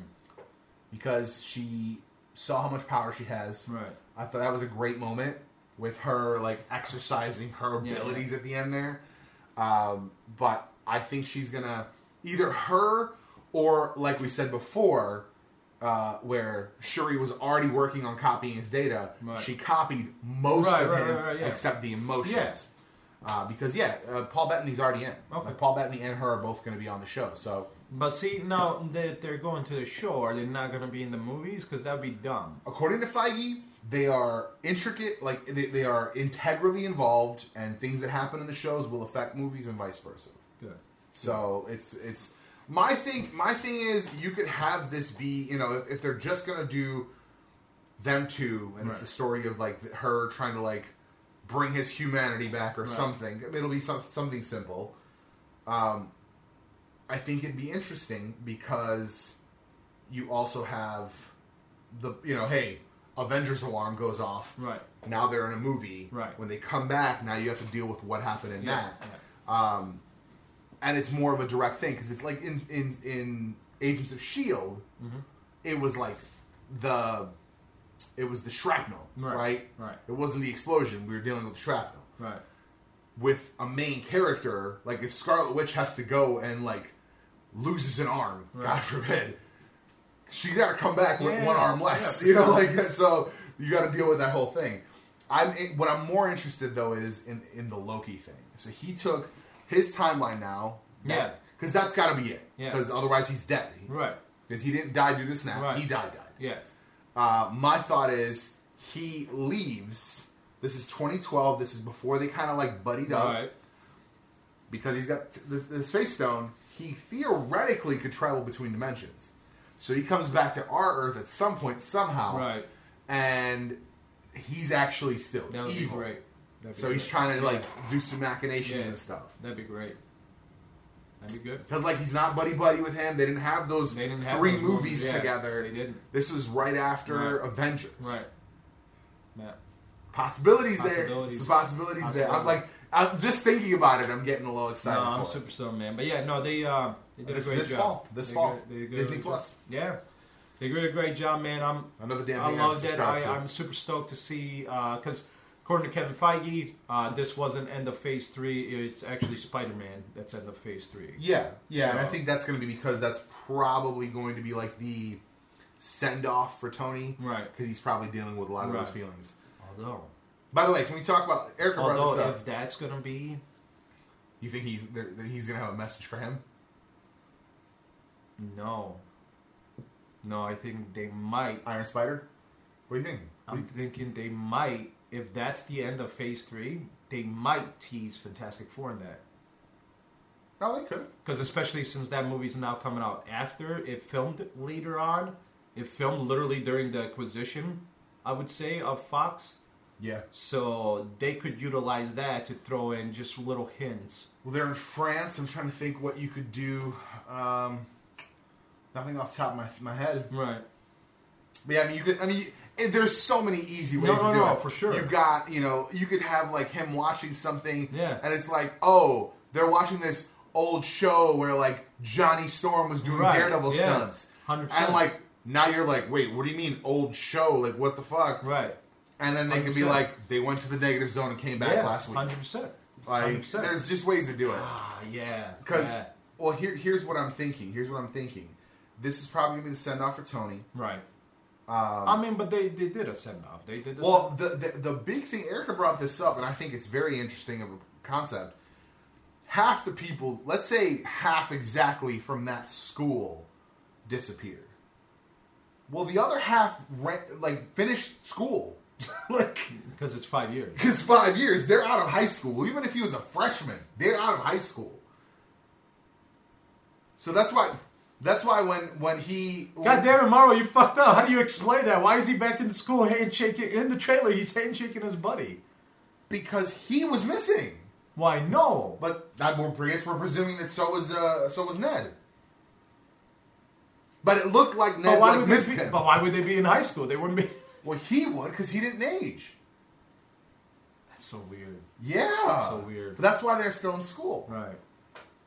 Because she saw how much power she has. Right. I thought that was a great moment. With her, like, exercising her abilities yeah, yeah. at the end there. Um, but I think she's going to... Either her or, like we said before, uh, where Shuri was already working on copying his data. Right. She copied most right, of right, him right, right, yeah. except the emotions. Yeah. Uh, because, yeah, uh, Paul Bettany's already in. Okay. Like, Paul Bettany and her are both going to be on the show, so... But see, now that they're going to the show, are they not going to be in the movies? Because that would be dumb. According to Feige, they are intricate, like, they, they are integrally involved, and things that happen in the shows will affect movies and vice versa. Good. So, yeah. it's... it's my thing, my thing is, you could have this be, you know, if, if they're just going to do them two, and right. it's the story of, like, her trying to, like, bring his humanity back or right. something. It'll be some, something simple. Um, I think it'd be interesting because you also have the, you know, hey, Avengers alarm goes off. Right. Now they're in a movie. Right. When they come back, now you have to deal with what happened in yeah. that. Yeah. Um, and it's more of a direct thing because it's like in, in, in Agents of S H I E L D, mm-hmm. it was like the... It was the shrapnel, right, right? Right. It wasn't the explosion. We were dealing with the shrapnel. Right. With a main character, like if Scarlet Witch has to go and like loses an arm, right. God forbid, she's got to come back with yeah, one arm less. Yeah, you know, sure. like so you got to deal with that whole thing. I'm in, what I'm more interested though is in in the Loki thing. So he took his timeline now, yeah, because that's got to be it. Yeah. Because otherwise he's dead, he, right? Because he didn't die due to snap. Right. He died. Died. Yeah. Uh, my thought is he leaves. This is twenty twelve. This is before they kind of like buddied up. Right. Because he's got the, the space stone, he theoretically could travel between dimensions. So he comes back to our Earth at some point somehow. Right. And he's actually still that would evil. Be great. That'd be so great. He's trying to yeah. like do some machinations yeah. and stuff. That'd be great. That'd be good. Because, like, he's not buddy-buddy with him. They didn't have those didn't have three those movies, movies yeah, together. They didn't. This was right after right. Avengers. Right. Yeah. Possibilities, possibilities there. So possibilities, possibilities there. I'm, like, I'm just thinking about it. I'm getting a little excited No, I'm for super stoked, man. But, yeah, no, they, uh, they did this, a great this job. Fall. This they fall. They did Disney Plus. Yeah. They did a great job, man. I'm, Another damn I love that. I, I'm super stoked to see, because... Uh, according to Kevin Feige, uh, this wasn't end of phase three. It's actually Spider-Man that's end of phase three. Yeah, yeah, so, and I think that's going to be because that's probably going to be like the send-off for Tony. Right. Because he's probably dealing with a lot of right. those feelings. Although. By the way, can we talk about... Erica although, brought this up. If that's going to be... You think he's that he's going to have a message for him? No. No, I think they might. Iron Spider? What do you think? I'm you th- thinking they might... If that's the end of Phase three, they might tease Fantastic Four in that. Oh, they could. Because especially since that movie's now coming out after. It filmed later on. It filmed literally during the acquisition, I would say, of Fox. Yeah. So they could utilize that to throw in just little hints. Well, they're in France. I'm trying to think what you could do. Um, nothing off the top of my, my head. Right. But yeah, I mean, you could... I mean. There's so many easy ways no, no, to do no, it. For sure. You got, you know, you could have like him watching something, yeah. and it's like, oh, they're watching this old show where like Johnny Storm was doing right. Daredevil yeah. stunts, one hundred percent. And like now you're like, wait, what do you mean old show? Like what the fuck? Right. And then they one hundred percent. Could be like, they went to the negative zone and came back yeah, last week. Hundred percent. Like there's just ways to do it. Ah, yeah. Because yeah. well, here, here's what I'm thinking. Here's what I'm thinking. This is probably gonna be the send off for Tony. Right. Um, I mean, but they, they did a send-off. They did. A well, the, the the big thing, Erica brought this up, and I think it's very interesting of a concept. Half the people, let's say half exactly from that school, disappeared. Well, the other half, rent, like, finished school. like Because it's five years. Because five years. They're out of high school. Even if he was a freshman, they're out of high school. So that's why... That's why when, when he... When God damn it, Mauro, you fucked up. How do you explain that? Why is he back in school handshaking... In the trailer, he's handshaking his buddy. Because he was missing. Why, no. But I guess we're presuming that so was uh, so was Ned. But it looked like Ned like, missed be, him. But why would they be in high school? They wouldn't be... Well, he would, because he didn't age. That's so weird. Yeah. That's so weird. But that's why they're still in school. Right.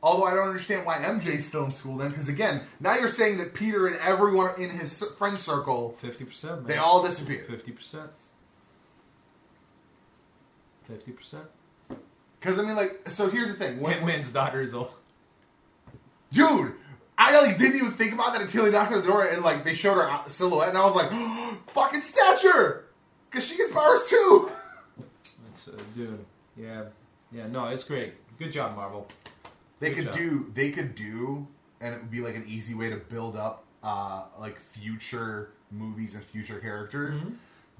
Although I don't understand why M J's still in school then, because again, now you're saying that Peter and everyone in his friend circle... fifty percent, man. They all disappeared. fifty percent. fifty percent. Because, I mean, like, so here's the thing. Hitman's daughter is old. Dude, I like didn't even think about that until he knocked on the door and like they showed her silhouette, and I was like, oh, fucking snatch her, because she gets powers too. That's uh, dude. Yeah, yeah. No, it's great. Good job, Marvel. They Good could job. do. They could do, and it would be like an easy way to build up uh, like future movies and future characters. Mm-hmm.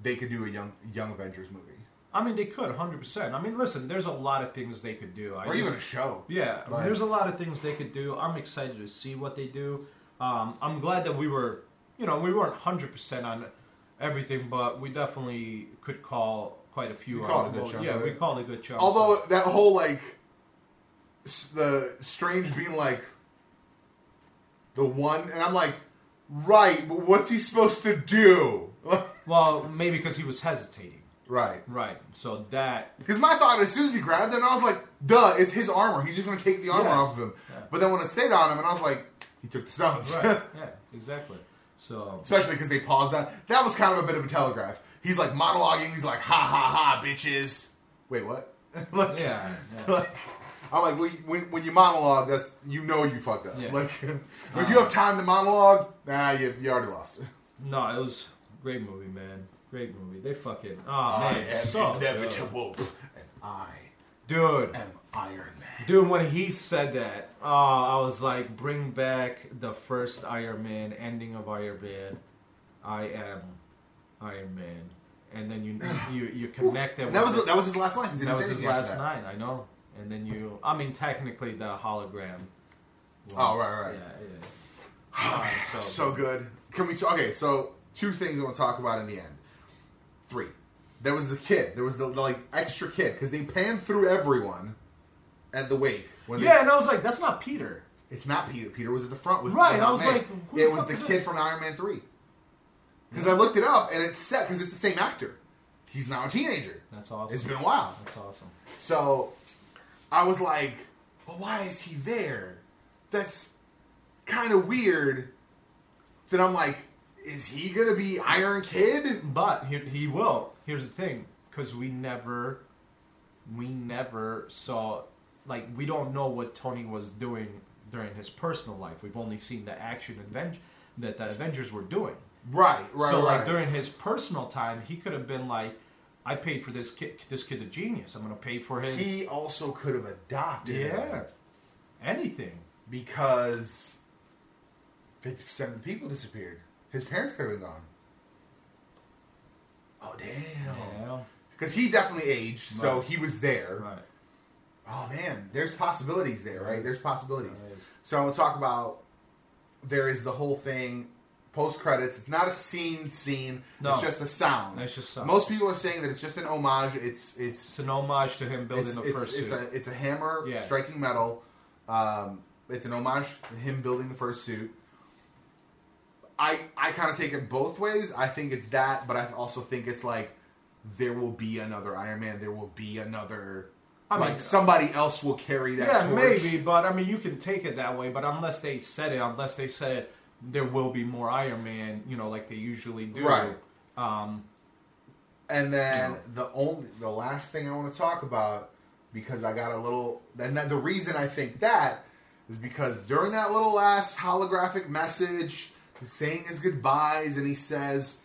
They could do a young young Avengers movie. I mean, they could, one hundred percent. I mean, listen, there's a lot of things they could do. I or just, even a show. Yeah, but... there's a lot of things they could do. I'm excited to see what they do. Um, I'm glad that we were, you know, we weren't one hundred percent on everything, but we definitely could call quite a few. We called a good chunk. Yeah, we called a good chunk. Although, so. that whole, like, the Strange being, like, the one, and I'm like, right, but what's he supposed to do? Well, maybe because he was hesitating. Right. Right. So that... Because my thought, as soon as he grabbed it, I was like, duh, it's his armor. He's just going to take the armor yeah. off of him. Yeah. But then when it stayed on him, and I was like, he took the stones. Right. Yeah, exactly. So... Especially because they paused that. That was kind of a bit of a telegraph. He's like monologuing. He's like, ha, ha, ha, bitches. Wait, what? like, yeah. yeah. Like, I'm like, well, when, when you monologue, that's you know you fucked up. Yeah. Like, um, if you have time to monologue, nah, you, you already lost it. No, it was a great movie, man. Great movie. They fucking... Oh, I man. I am so inevitable. Good. And I Dude. am Iron Man. Dude, when he said that, oh, I was like, bring back the first Iron Man, ending of Iron Man. I am Iron Man. And then you you, you connect that with... That was, it. that was his last line. That was his last line, I know. And then you... I mean, technically, the hologram. Was, oh, right, right. Yeah, yeah. Oh, so, so good. Can we... T- okay, so two things I want to talk about in the end. Three. There was the kid. There was the, the like extra kid because they panned through everyone at the wake. When yeah, they, and I was like, that's not Peter. It's not Peter. Peter was at the front with right. And I was man. like, who it the was the kid it? from Iron Man three. Because yeah. I looked it up and it's set because it's the same actor. He's now a teenager. That's awesome. It's been a while. That's awesome. So I was like, well, why is he there? That's kind of weird. Then I'm like. Is he going to be Iron Kid? But he, he will. Here's the thing. Because we never, we never saw, like, we don't know what Tony was doing during his personal life. We've only seen the action adventure that the Avengers were doing. Right, right, So, like, right. during his personal time, he could have been like, I paid for this kid. This kid's a genius. I'm going to pay for him. He also could have adopted Yeah. him. Anything. Because fifty percent of the people disappeared. His parents could have been gone. Oh, damn. Because yeah. he definitely aged, right. so he was there. Right. Oh, man. There's possibilities there, right? There's possibilities. Right. So I want to talk about, there is the whole thing, post-credits. It's not a scene scene. No. It's just a sound. It's just sound. Most people are saying that it's just an homage. It's it's, it's an homage to him building the fursuit. It's a, it's a hammer yeah. striking metal. Um, it's an homage to him building the fursuit. I, I kind of take it both ways. I think it's that, but I also think it's like there will be another Iron Man. There will be another... I mean, like somebody else will carry that yeah, torch. Maybe, but I mean, you can take it that way, but unless they said it, unless they said there will be more Iron Man, you know, like they usually do. Right. Um, and then you know. the only the last thing I want to talk about, because I got a little... And that, the reason I think that is because during that little last holographic message... saying his goodbyes, and he says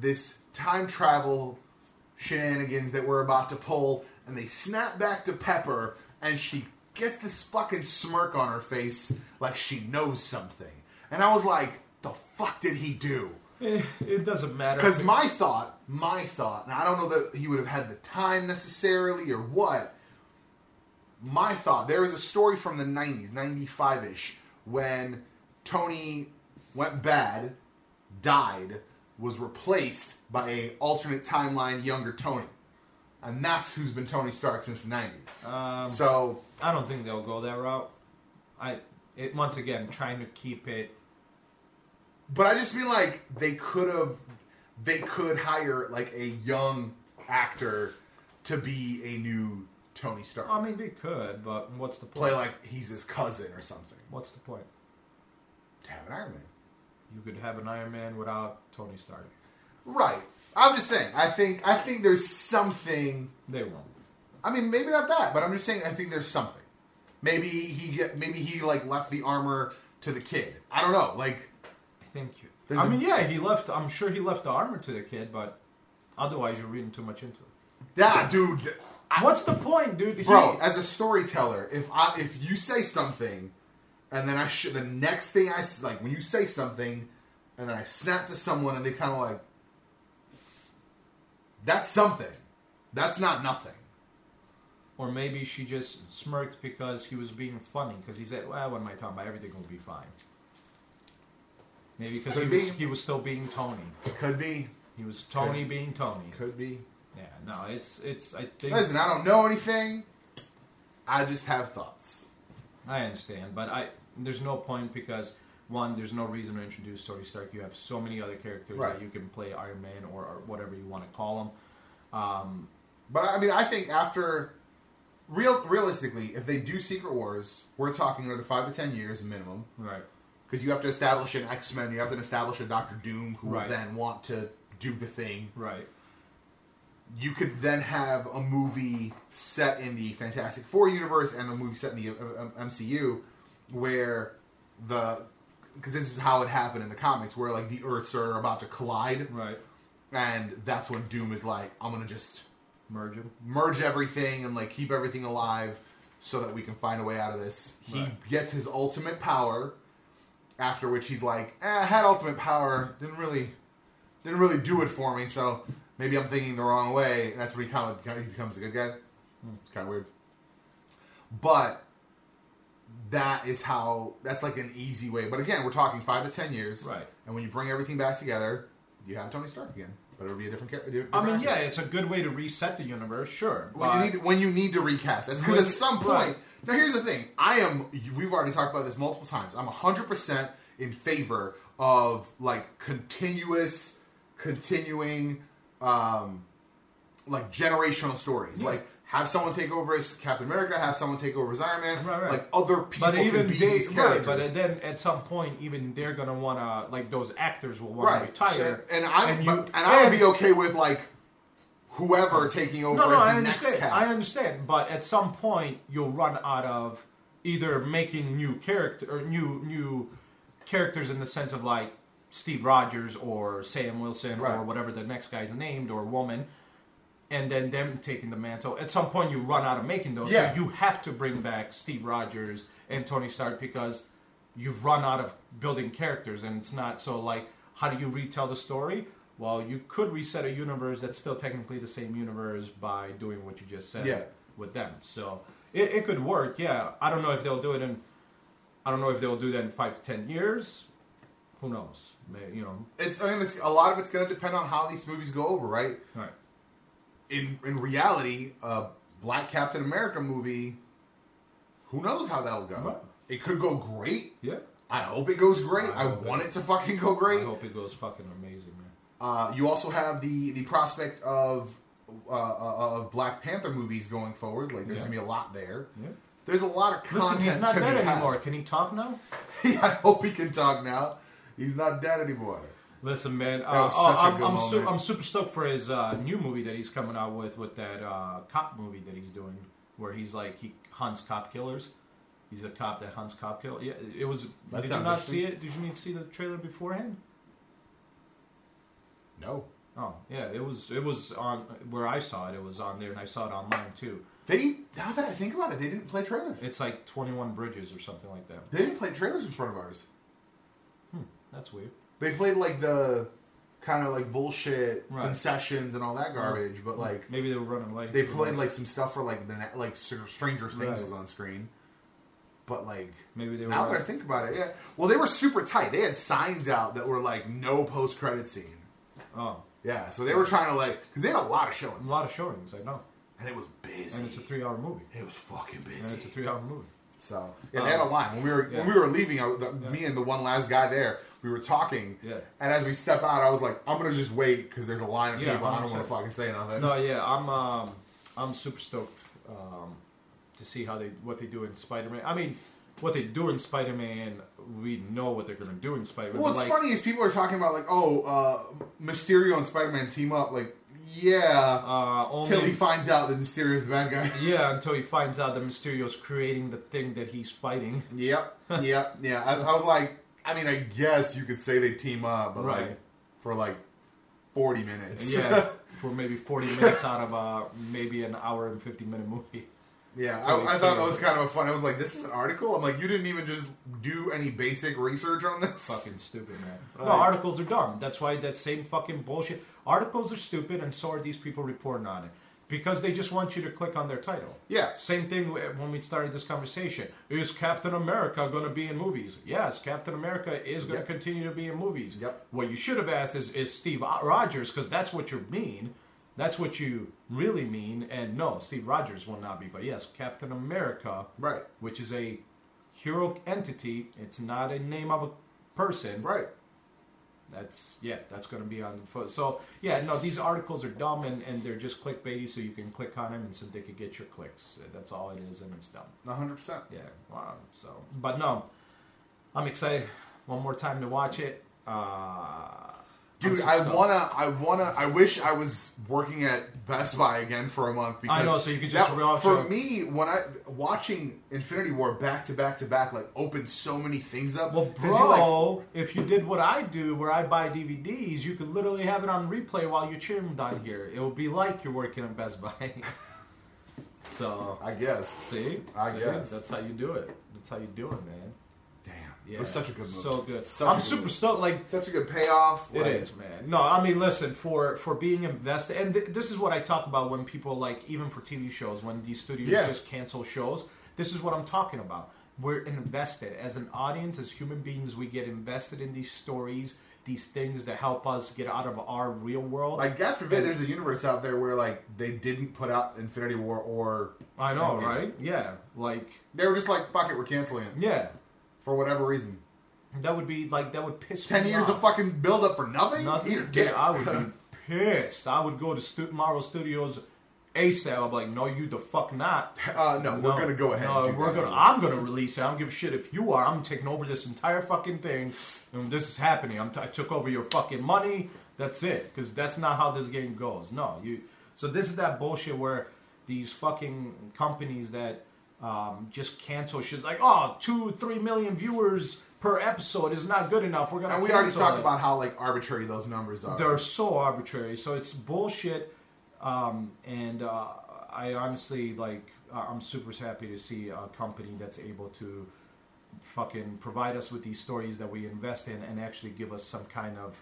this time travel shenanigans that we're about to pull, and they snap back to Pepper, and she gets this fucking smirk on her face like she knows something. And I was like, the fuck did he do? Eh, it doesn't matter. Because my thought, my thought, and I don't know that he would have had the time necessarily or what, my thought, there is a story from the nineties, ninety-five-ish, when Tony... went bad, died, was replaced by a alternate timeline younger Tony. And that's who's been Tony Stark since the nineties. Um, so I don't think they'll go that route. I it, once again, trying to keep it... But I just mean, like, they could have... They could hire, like, a young actor to be a new Tony Stark. I mean, they could, but what's the point? Play like he's his cousin or something. What's the point? To have an Iron Man. You could have an Iron Man without Tony Stark. Right. I'm just saying. I think I think there's something... They won't. I mean, maybe not that, but I'm just saying I think there's something. Maybe he get, maybe he like left the armor to the kid. I don't know, like. I think you. I mean, yeah, he left. I'm sure he left the armor to the kid, but otherwise, you're reading too much into it. Yeah, dude. I, What's the point, dude? He, bro, as a storyteller, if I if you say something, and then I sh the next thing I like when you say something, and then I snap to someone, and they kind of like. That's something. That's not nothing. Or maybe she just smirked because he was being funny. Because he said, well, what am I talking about? Everything will be fine. Maybe because he was, he was still being Tony. Could be. He was Tony Could. being Tony. Could be. Yeah, no, it's, it's, I think... Listen, I don't know anything. I just have thoughts. I understand, but I there's no point because, one, there's no reason to introduce Tony Stark. You have so many other characters right. that you can play Iron Man or, or whatever you want to call them. Um, but, I mean, I think after... Real, realistically, if they do Secret Wars, we're talking another five to ten years minimum. Right. Because you have to establish an X-Men, you have to establish a Doctor Doom who right. will then want to do the thing. Right. You could then have a movie set in the Fantastic Four universe and a movie set in the M C U where the... Because this is how it happened in the comics, where like the Earths are about to collide. Right. And that's when Doom is like, I'm going to just... Merge him. Merge everything and like keep everything alive so that we can find a way out of this. He right. gets his ultimate power, after which he's like, eh, I had ultimate power, didn't really didn't really do it for me, so maybe I'm thinking the wrong way, and that's when he kind of he becomes a good guy. It's kind of weird. But that is how that's like an easy way. But again, we're talking five to ten years. Right. And when you bring everything back together, you have Tony Stark again. But it'll be a different character. I mean, actor. yeah, it's a good way to reset the universe, sure. When you need to, when you need to recast, that's because at some point. Right. Now, here's the thing: I am. We've already talked about this multiple times. I'm one hundred percent in favor of like continuous, continuing, um, like generational stories. Yeah. Like have someone take over as Captain America, have someone take over as Iron Man. Right, right. Like other people but even can be they, these characters. Right, but then at some point, even they're gonna wanna like those actors will wanna right. retire. So, and I and, and I would be okay with like whoever taking over no, no, as the I next understand. Cat. I understand, but at some point you'll run out of either making new character or new new characters in the sense of like Steve Rogers or Sam Wilson right. or whatever the next guy's named or woman. And then them taking the mantle. At some point, you run out of making those. Yeah. So you have to bring back Steve Rogers and Tony Stark because you've run out of building characters. And it's not so like, how do you retell the story? Well, you could reset a universe that's still technically the same universe by doing what you just said yeah. with them. So it, it could work, yeah. I don't know if they'll do it in... I don't know if they'll do that in five to ten years. Who knows? Maybe, you know. It's, I mean, it's, a lot of it's going to depend on how these movies go over, right? Right. In in reality, a Black Captain America movie, who knows how that'll go? Right. It could go great. Yeah. I hope it goes great. I, I want it, it to fucking go great. I hope it goes fucking amazing, man. Uh, you also have the, the prospect of uh, of Black Panther movies going forward. Like, there's yeah. going to be a lot there. Yeah. There's a lot of content. Listen, he's not dead anymore. Had. Can he talk now? yeah, I hope he can talk now. He's not dead anymore. Listen, man, uh, oh, I'm, I'm, su I'm super stoked for his uh, new movie that he's coming out with, with that uh, cop movie that he's doing, where he's like, he hunts cop killers. He's a cop that hunts cop killers. Yeah, it was, that did you not see it? Did you need to see the trailer beforehand? No. Oh, yeah, it was, it was on, where I saw it, it was on there, and I saw it online, too. They, now that I think about it, they didn't play trailers. It's like twenty-one Bridges or something like that. They didn't play trailers in front of ours. Hmm, that's weird. They played, like, the kind of, like, bullshit right. concessions and all that garbage, but, like... Maybe they were running late. They played, like, some stuff for, like, the like Stranger Things right. was on screen. But, like... Maybe they were... Now running. that I think about it, yeah. Well, they were super tight. They had signs out that were, like, no post-credit scene. Oh. Yeah, so they were trying to, like... Because they had a lot of showings. A lot of showings, I know. And it was busy. And it's a three-hour movie. It was fucking busy. And it's a three-hour movie. So, yeah, they had a line. When we were, yeah. when we were leaving, I, the, yeah. me and the one last guy there, we were talking. Yeah. And as we step out, I was like, I'm going to just wait because there's a line of yeah, people. I don't want to fucking say nothing. No, yeah, I'm um, I'm super stoked um, to see how they what they do in Spider-Man. I mean, what they do in Spider-Man, we know what they're going to do in Spider-Man. Well, what's like, funny is people are talking about, like, oh, uh, Mysterio and Spider-Man team up. Like, Yeah. Uh, only until he finds out that Mysterio's the bad guy. Yeah, until he finds out that Mysterio's creating the thing that he's fighting. Yep. Yep. Yeah. I, I was like, I mean, I guess you could say they team up, but right. like for like forty minutes. Yeah. For maybe forty minutes out of uh, maybe an hour and fifty minute movie. Yeah, I, I thought that was kind of a fun. I was like, this is an article? I'm like, you didn't even just do any basic research on this? Fucking stupid, man. No, uh, articles are dumb. That's why that same fucking bullshit. Articles are stupid, and so are these people reporting on it. Because they just want you to click on their title. Yeah. Same thing when we started this conversation. Is Captain America going to be in movies? Yes, Captain America is going yep. to continue to be in movies. Yep. What you should have asked is, is Steve Rogers, because that's what you mean. That's what you really mean, and no, Steve Rogers will not be, but yes, Captain America, right? Which is a hero entity. It's not a name of a person, right? That's yeah, that's going to be on the foot. So yeah, no, these articles are dumb, and, and they're just clickbaity, so you can click on them, and so they could get your clicks. That's all it is, and it's dumb. One hundred percent. Yeah. Wow. So, but no, I'm excited. One more time to watch it. Uh... Dude, I wanna, I wanna, I wish I was working at Best Buy again for a month. Because I know, so you could just that, for your... me, when I watching Infinity War back to back to back, like opened so many things up. Well, bro, like, if you did what I do, where I buy D V Ds, you could literally have it on replay while you're cheering down here. It would be like you're working at Best Buy. So I guess. See, I see? guess that's how you do it. That's how you do it, man. Yeah, it was such a good movie. So good. Such I'm super movie. stoked. Like such a good payoff. Like, it is, man. No, I mean, listen, for, for being invested, and th this is what I talk about when people, like, even for T V shows, when these studios yeah. just cancel shows, this is what I'm talking about. We're invested. As an audience, as human beings, we get invested in these stories, these things that help us get out of our real world. Like, God forbid and, there's a universe out there where, like, they didn't put out Infinity War or... I know, Endgame. right? Yeah. Like... They were just like, fuck it, we're canceling it. Yeah. For whatever reason. That would be like, that would piss me off. Ten years of fucking build up for nothing? Nothing. Dude, I would be pissed. I would go to St Marvel Studios ASAP. I'm like, no, you the fuck not. Uh, no, no, we're going to go ahead no, and do we're that. Gonna, I'm going to release it. I don't give a shit if you are. I'm taking over this entire fucking thing. And this is happening. I'm t I took over your fucking money. That's it. Because that's not how this game goes. No. you. So this is that bullshit where these fucking companies that... Um, just cancel shit. Like, oh, two, three million viewers per episode is not good enough. We're gonna. And we already talked it. about how like arbitrary those numbers are. They're so arbitrary. So it's bullshit. Um, and uh, I honestly like, I'm super happy to see a company that's able to fucking provide us with these stories that we invest in and actually give us some kind of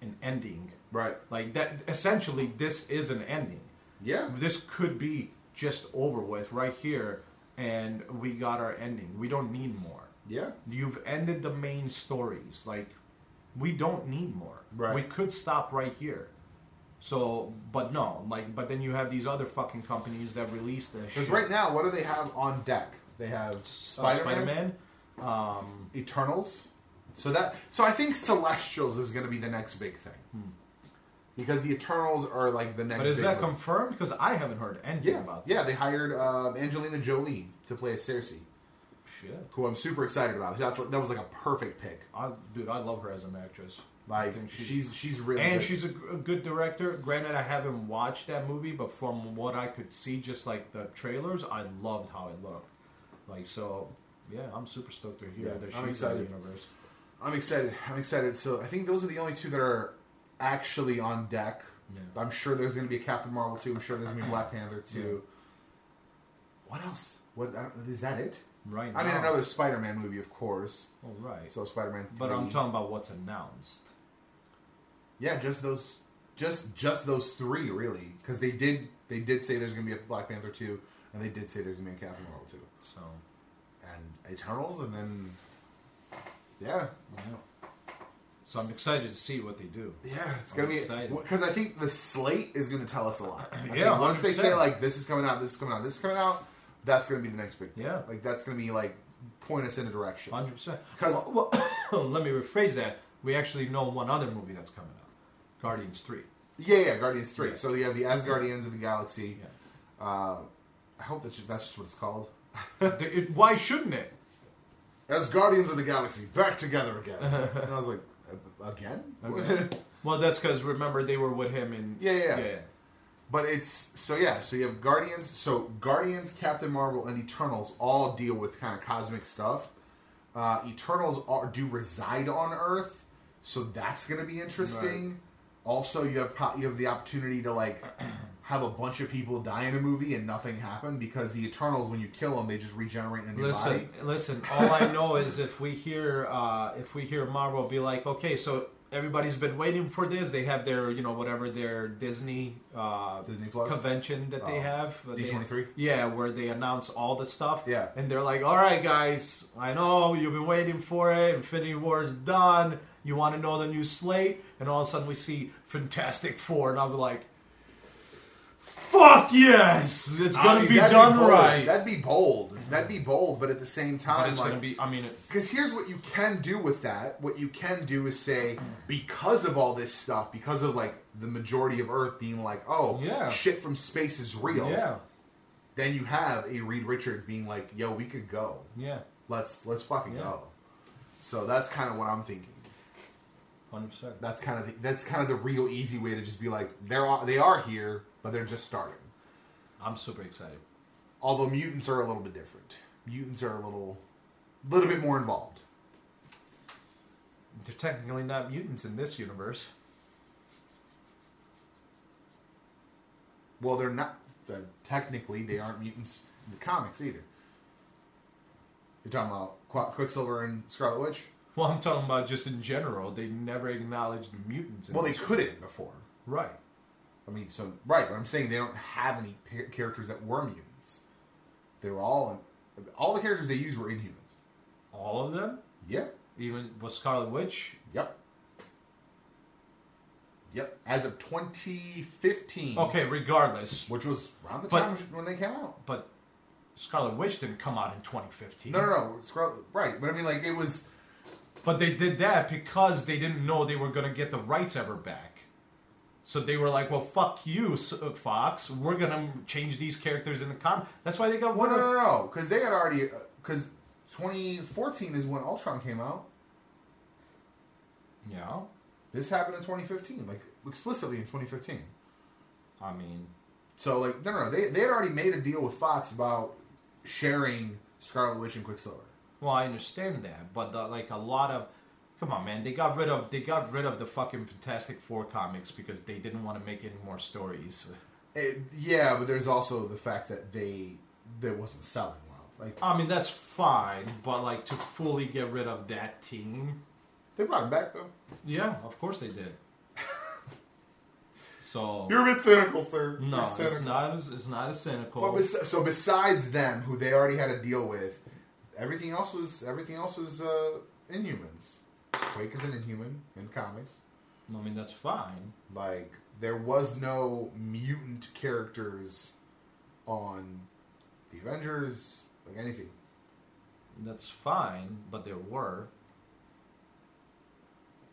an ending. Right. Like that. Essentially, this is an ending. Yeah. This could be just over with right here. And we got our ending. We don't need more. Yeah. You've ended the main stories. Like, we don't need more. Right. We could stop right here. So, but no. Like, but then you have these other fucking companies that release this shit. Because right now, what do they have on deck? They have Spider-Man. Uh, Spider-Man. Um, Eternals. So that, so I think Celestials is going to be the next big thing. Hmm. Because the Eternals are like the next. But is big that movie. confirmed? Because I haven't heard anything yeah. about that. Yeah, they hired uh, Angelina Jolie to play as Cersei. Shit. Who I'm super excited about. That's, that was like a perfect pick. I, dude, I love her as an actress. Like she's, she's she's really and good. she's a, a good director. Granted, I haven't watched that movie, but from what I could see, just like the trailers, I loved how it looked. Like so, yeah, I'm super stoked to hear yeah, that she's I'm excited. in the universe. I'm excited. I'm excited. So I think those are the only two that are actually on deck. Yeah. I'm sure there's going to be a Captain Marvel too. I'm sure there's going to be Black Panther too. Yeah. What else? What is that it? Right. I now. mean, another Spider-Man movie, of course. All oh, right. So Spider-Man three. But I'm talking about what's announced. Yeah, just those, just just those three really, because they did they did say there's going to be a Black Panther two, and they did say there's going to be a Captain Marvel two. So, and Eternals, and then yeah. yeah. So I'm excited to see what they do. Yeah, it's going to be exciting. Because I think the slate is going to tell us a lot. I yeah, mean, once they say, like, this is coming out, this is coming out, this is coming out, that's going to be the next big thing. Yeah. Like, that's going to be, like, point us in a direction. one hundred percent. Because well, well, let me rephrase that. We actually know one other movie that's coming out. Guardians three. Yeah, yeah, Guardians three. Yeah. So you have the Asgardians of the Galaxy. Yeah. Uh, I hope that's just, that's just what it's called. it, why shouldn't it? Asgardians of the Galaxy, back together again. And I was like... Again? Okay. Well, that's because remember they were with him in yeah yeah, yeah. yeah. But it's, so yeah, so you have Guardians, so Guardians, Captain Marvel, and Eternals all deal with kind of cosmic stuff. Uh, Eternals are, do reside on Earth, so that's going to be interesting. Right. Also, you have you have the opportunity to, like, have a bunch of people die in a movie and nothing happen, because the Eternals, when you kill them, they just regenerate in a new listen, body. Listen, all I know is if we hear uh, if we hear Marvel be like, okay, so everybody's been waiting for this. They have their, you know, whatever their Disney uh, Disney Plus convention that uh, they have. D twenty-three? Yeah, where they announce all the stuff. Yeah. And they're like, all right, guys, I know you've been waiting for it. Infinity War is done. You want to know the new slate? And all of a sudden we see Fantastic Four. And I'll be like, fuck yes! It's going to be done right. That'd be bold. That'd be bold, but at the same time, but it's like, gonna be, I mean, because here's what you can do with that. What you can do is say, because of all this stuff, because of like the majority of Earth being like, oh, yeah, shit from space is real. Yeah. Then you have a Reed Richards being like, yo, we could go. Yeah. Let's let's fucking yeah. go. So that's kind of what I'm thinking. one hundred percent. That's kind of the, that's kind of the real easy way to just be like, they're they are here, but they're just starting. I'm super excited. Although mutants are a little bit different. Mutants are a little, little bit more involved. They're technically not mutants in this universe. Well, they're not. Uh, technically, they aren't mutants in the comics either. You're talking about Quicksilver and Scarlet Witch? Well, I'm talking about just in general. They never acknowledged mutants. In well, they couldn't before. Right. I mean, so, right. But I'm saying they don't have any characters that were mutants. They were all... In, all the characters they used were Inhumans. All of them? Yeah. Even... Was Scarlet Witch? Yep. Yep. As of twenty fifteen. Okay, regardless. Which was around the but, time when they came out. But Scarlet Witch didn't come out in twenty fifteen. No, no, no. Scarlet... Right. But I mean, like, it was... But they did that because they didn't know they were going to get the rights ever back. So they were like, well, fuck you, Fox. We're going to change these characters in the comic. That's why they got one. No, no, no. Because they had already... Because twenty fourteen is when Ultron came out. Yeah. This happened in twenty fifteen. Like, explicitly in twenty fifteen. I mean... So, like, no, no, no. They, they had already made a deal with Fox about sharing Scarlet Witch and Quicksilver. Well, I understand that. But, the, like, a lot of... Come on, man! They got rid of they got rid of the fucking Fantastic Four comics because they didn't want to make any more stories. It, yeah, but there's also the fact that they they wasn't selling well. Like, I mean, that's fine, but like to fully get rid of that team, they brought him back though. Yeah, of course they did. So you're a bit cynical, sir. No, cynical. it's not. As, it's not as cynical. But bes so besides them, who they already had a deal with, everything else was everything else was uh, Inhumans. Quake is an Inhuman in comics. I mean, that's fine. Like, there was no mutant characters on the Avengers, like anything. That's fine, but there were.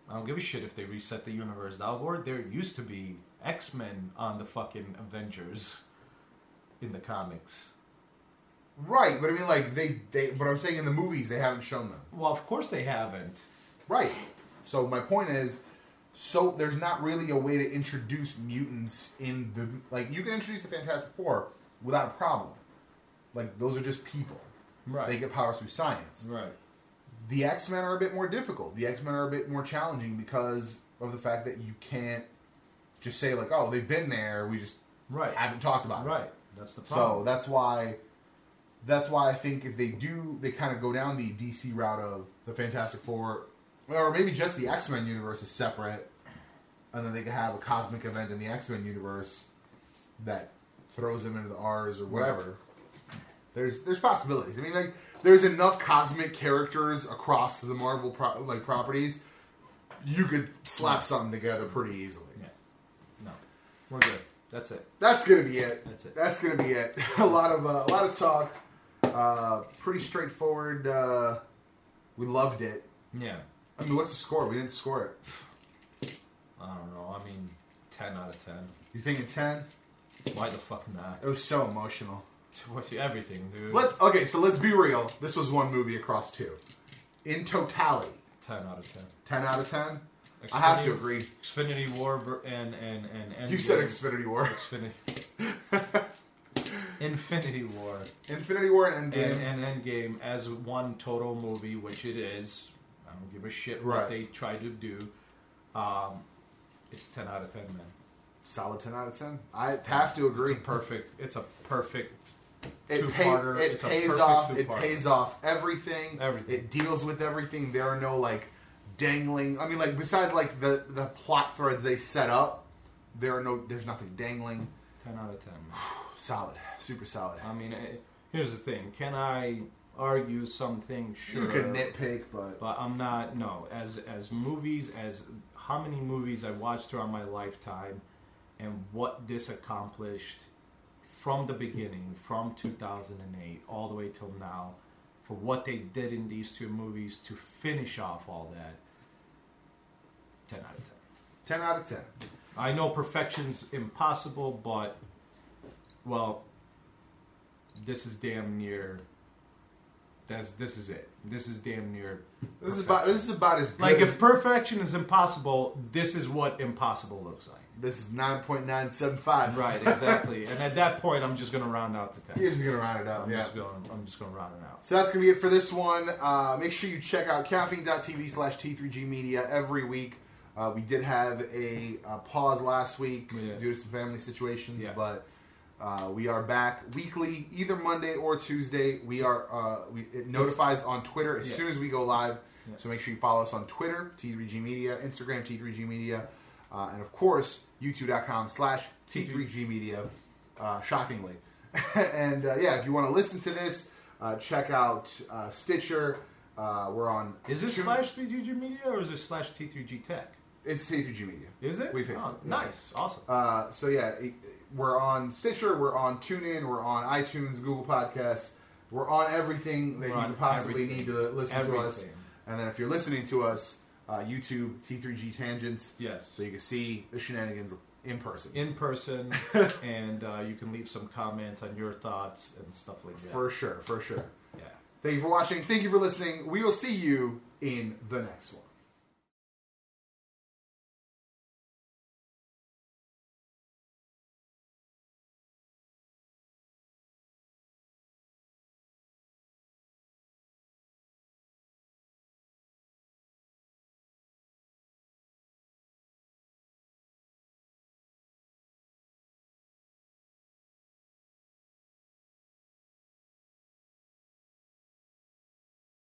I don't give a shit if they reset the universe. Dalibor, there used to be X-Men on the fucking Avengers in the comics. Right, but I mean, like, they, they... But I'm saying in the movies, they haven't shown them. Well, of course they haven't. Right. So my point is, so there's not really a way to introduce mutants in the... Like, you can introduce the Fantastic Four without a problem. Like, those are just people. Right. They get powers through science. Right. The X-Men are a bit more difficult. The X-Men are a bit more challenging because of the fact that you can't just say, like, oh, they've been there, we just right. haven't talked about right. it. Right. That's the problem. So that's why... That's why I think if they do, they kind of go down the D C route of the Fantastic Four... Or maybe just the X-Men universe is separate, and then they could have a cosmic event in the X-Men universe that throws them into the R's or whatever. There's there's possibilities. I mean, like, there's enough cosmic characters across the Marvel pro like properties, you could slap something together pretty easily. Yeah. No, we're good. That's it. That's gonna be it. That's it. That's gonna be it. a lot of uh, a lot of talk. Uh, pretty straightforward. Uh, we loved it. Yeah. I mean, what's the score? We didn't score it. I don't know. I mean, ten out of ten. You think a ten? Why the fuck not? It was so emotional. Everything, dude. Let's, okay, so let's be real. This was one movie across two. In totality. ten out of ten. ten out of ten? Xfinity, I have to agree. Xfinity War and and and. and you said Xfinity War. Xfinity. Infinity War. Infinity War and Endgame. And, and Endgame as one total movie, which it is. I don't give a shit right. what they try to do. Um, it's ten out of ten, man. Solid ten out of ten. I have yeah, to agree. It's a perfect. It's a perfect. It, pay, it it's pays a off. Two-parter. It pays off everything. Everything. It deals with everything. There are no like dangling. I mean, like besides like the the plot threads they set up, there are no. There's nothing dangling. Ten out of ten. Man. Solid. Super solid. I mean, it, here's the thing. Can I argue something? Sure. You could nitpick, but but I'm not. No. As as movies, as how many movies I watched throughout my lifetime, and what this accomplished. From the beginning, from two thousand eight all the way till now, for what they did in these two movies to finish off all that, ten out of ten. ten out of ten. I know perfection's impossible, but, well, this is damn near, that's, this is it. This is damn near perfection. This is about, this is about as good Like, as if perfection is impossible, this is what impossible looks like. This is nine point nine seven five. Right, exactly. And at that point, I'm just going to round out to ten. You're just going to round it out. I'm yeah. just going to round it out. So that's going to be it for this one. Uh, make sure you check out caffeine dot t v slash T three G Media every week. Uh, we did have a, a pause last week yeah. due to some family situations, yeah. but uh, we are back weekly, either Monday or Tuesday. We are. Uh, we, it notifies it's, on Twitter as yeah. soon as we go live. Yeah. So make sure you follow us on Twitter, T three G Media, Instagram, T three G Media. Uh, and, of course, youtube.com slash T3G Media, uh, shockingly. and, uh, yeah, if you want to listen to this, uh, check out uh, Stitcher. Uh, we're on... Is it slash T three G Media or is it slash T three G Tech? It's T three G Media. Is it? We fixed oh, it. Nice. Yeah. Awesome. Uh, so, yeah, we're on Stitcher. We're on TuneIn. We're on iTunes, Google Podcasts. We're on everything that we're you could possibly everything. need to listen everything. to us. And then if you're listening to us... Uh, YouTube, T three G Tangents. Yes. So you can see the shenanigans in person. In person. and uh, you can leave some comments on your thoughts and stuff like that. For sure. For sure. Yeah. Thank you for watching. Thank you for listening. We will see you in the next one.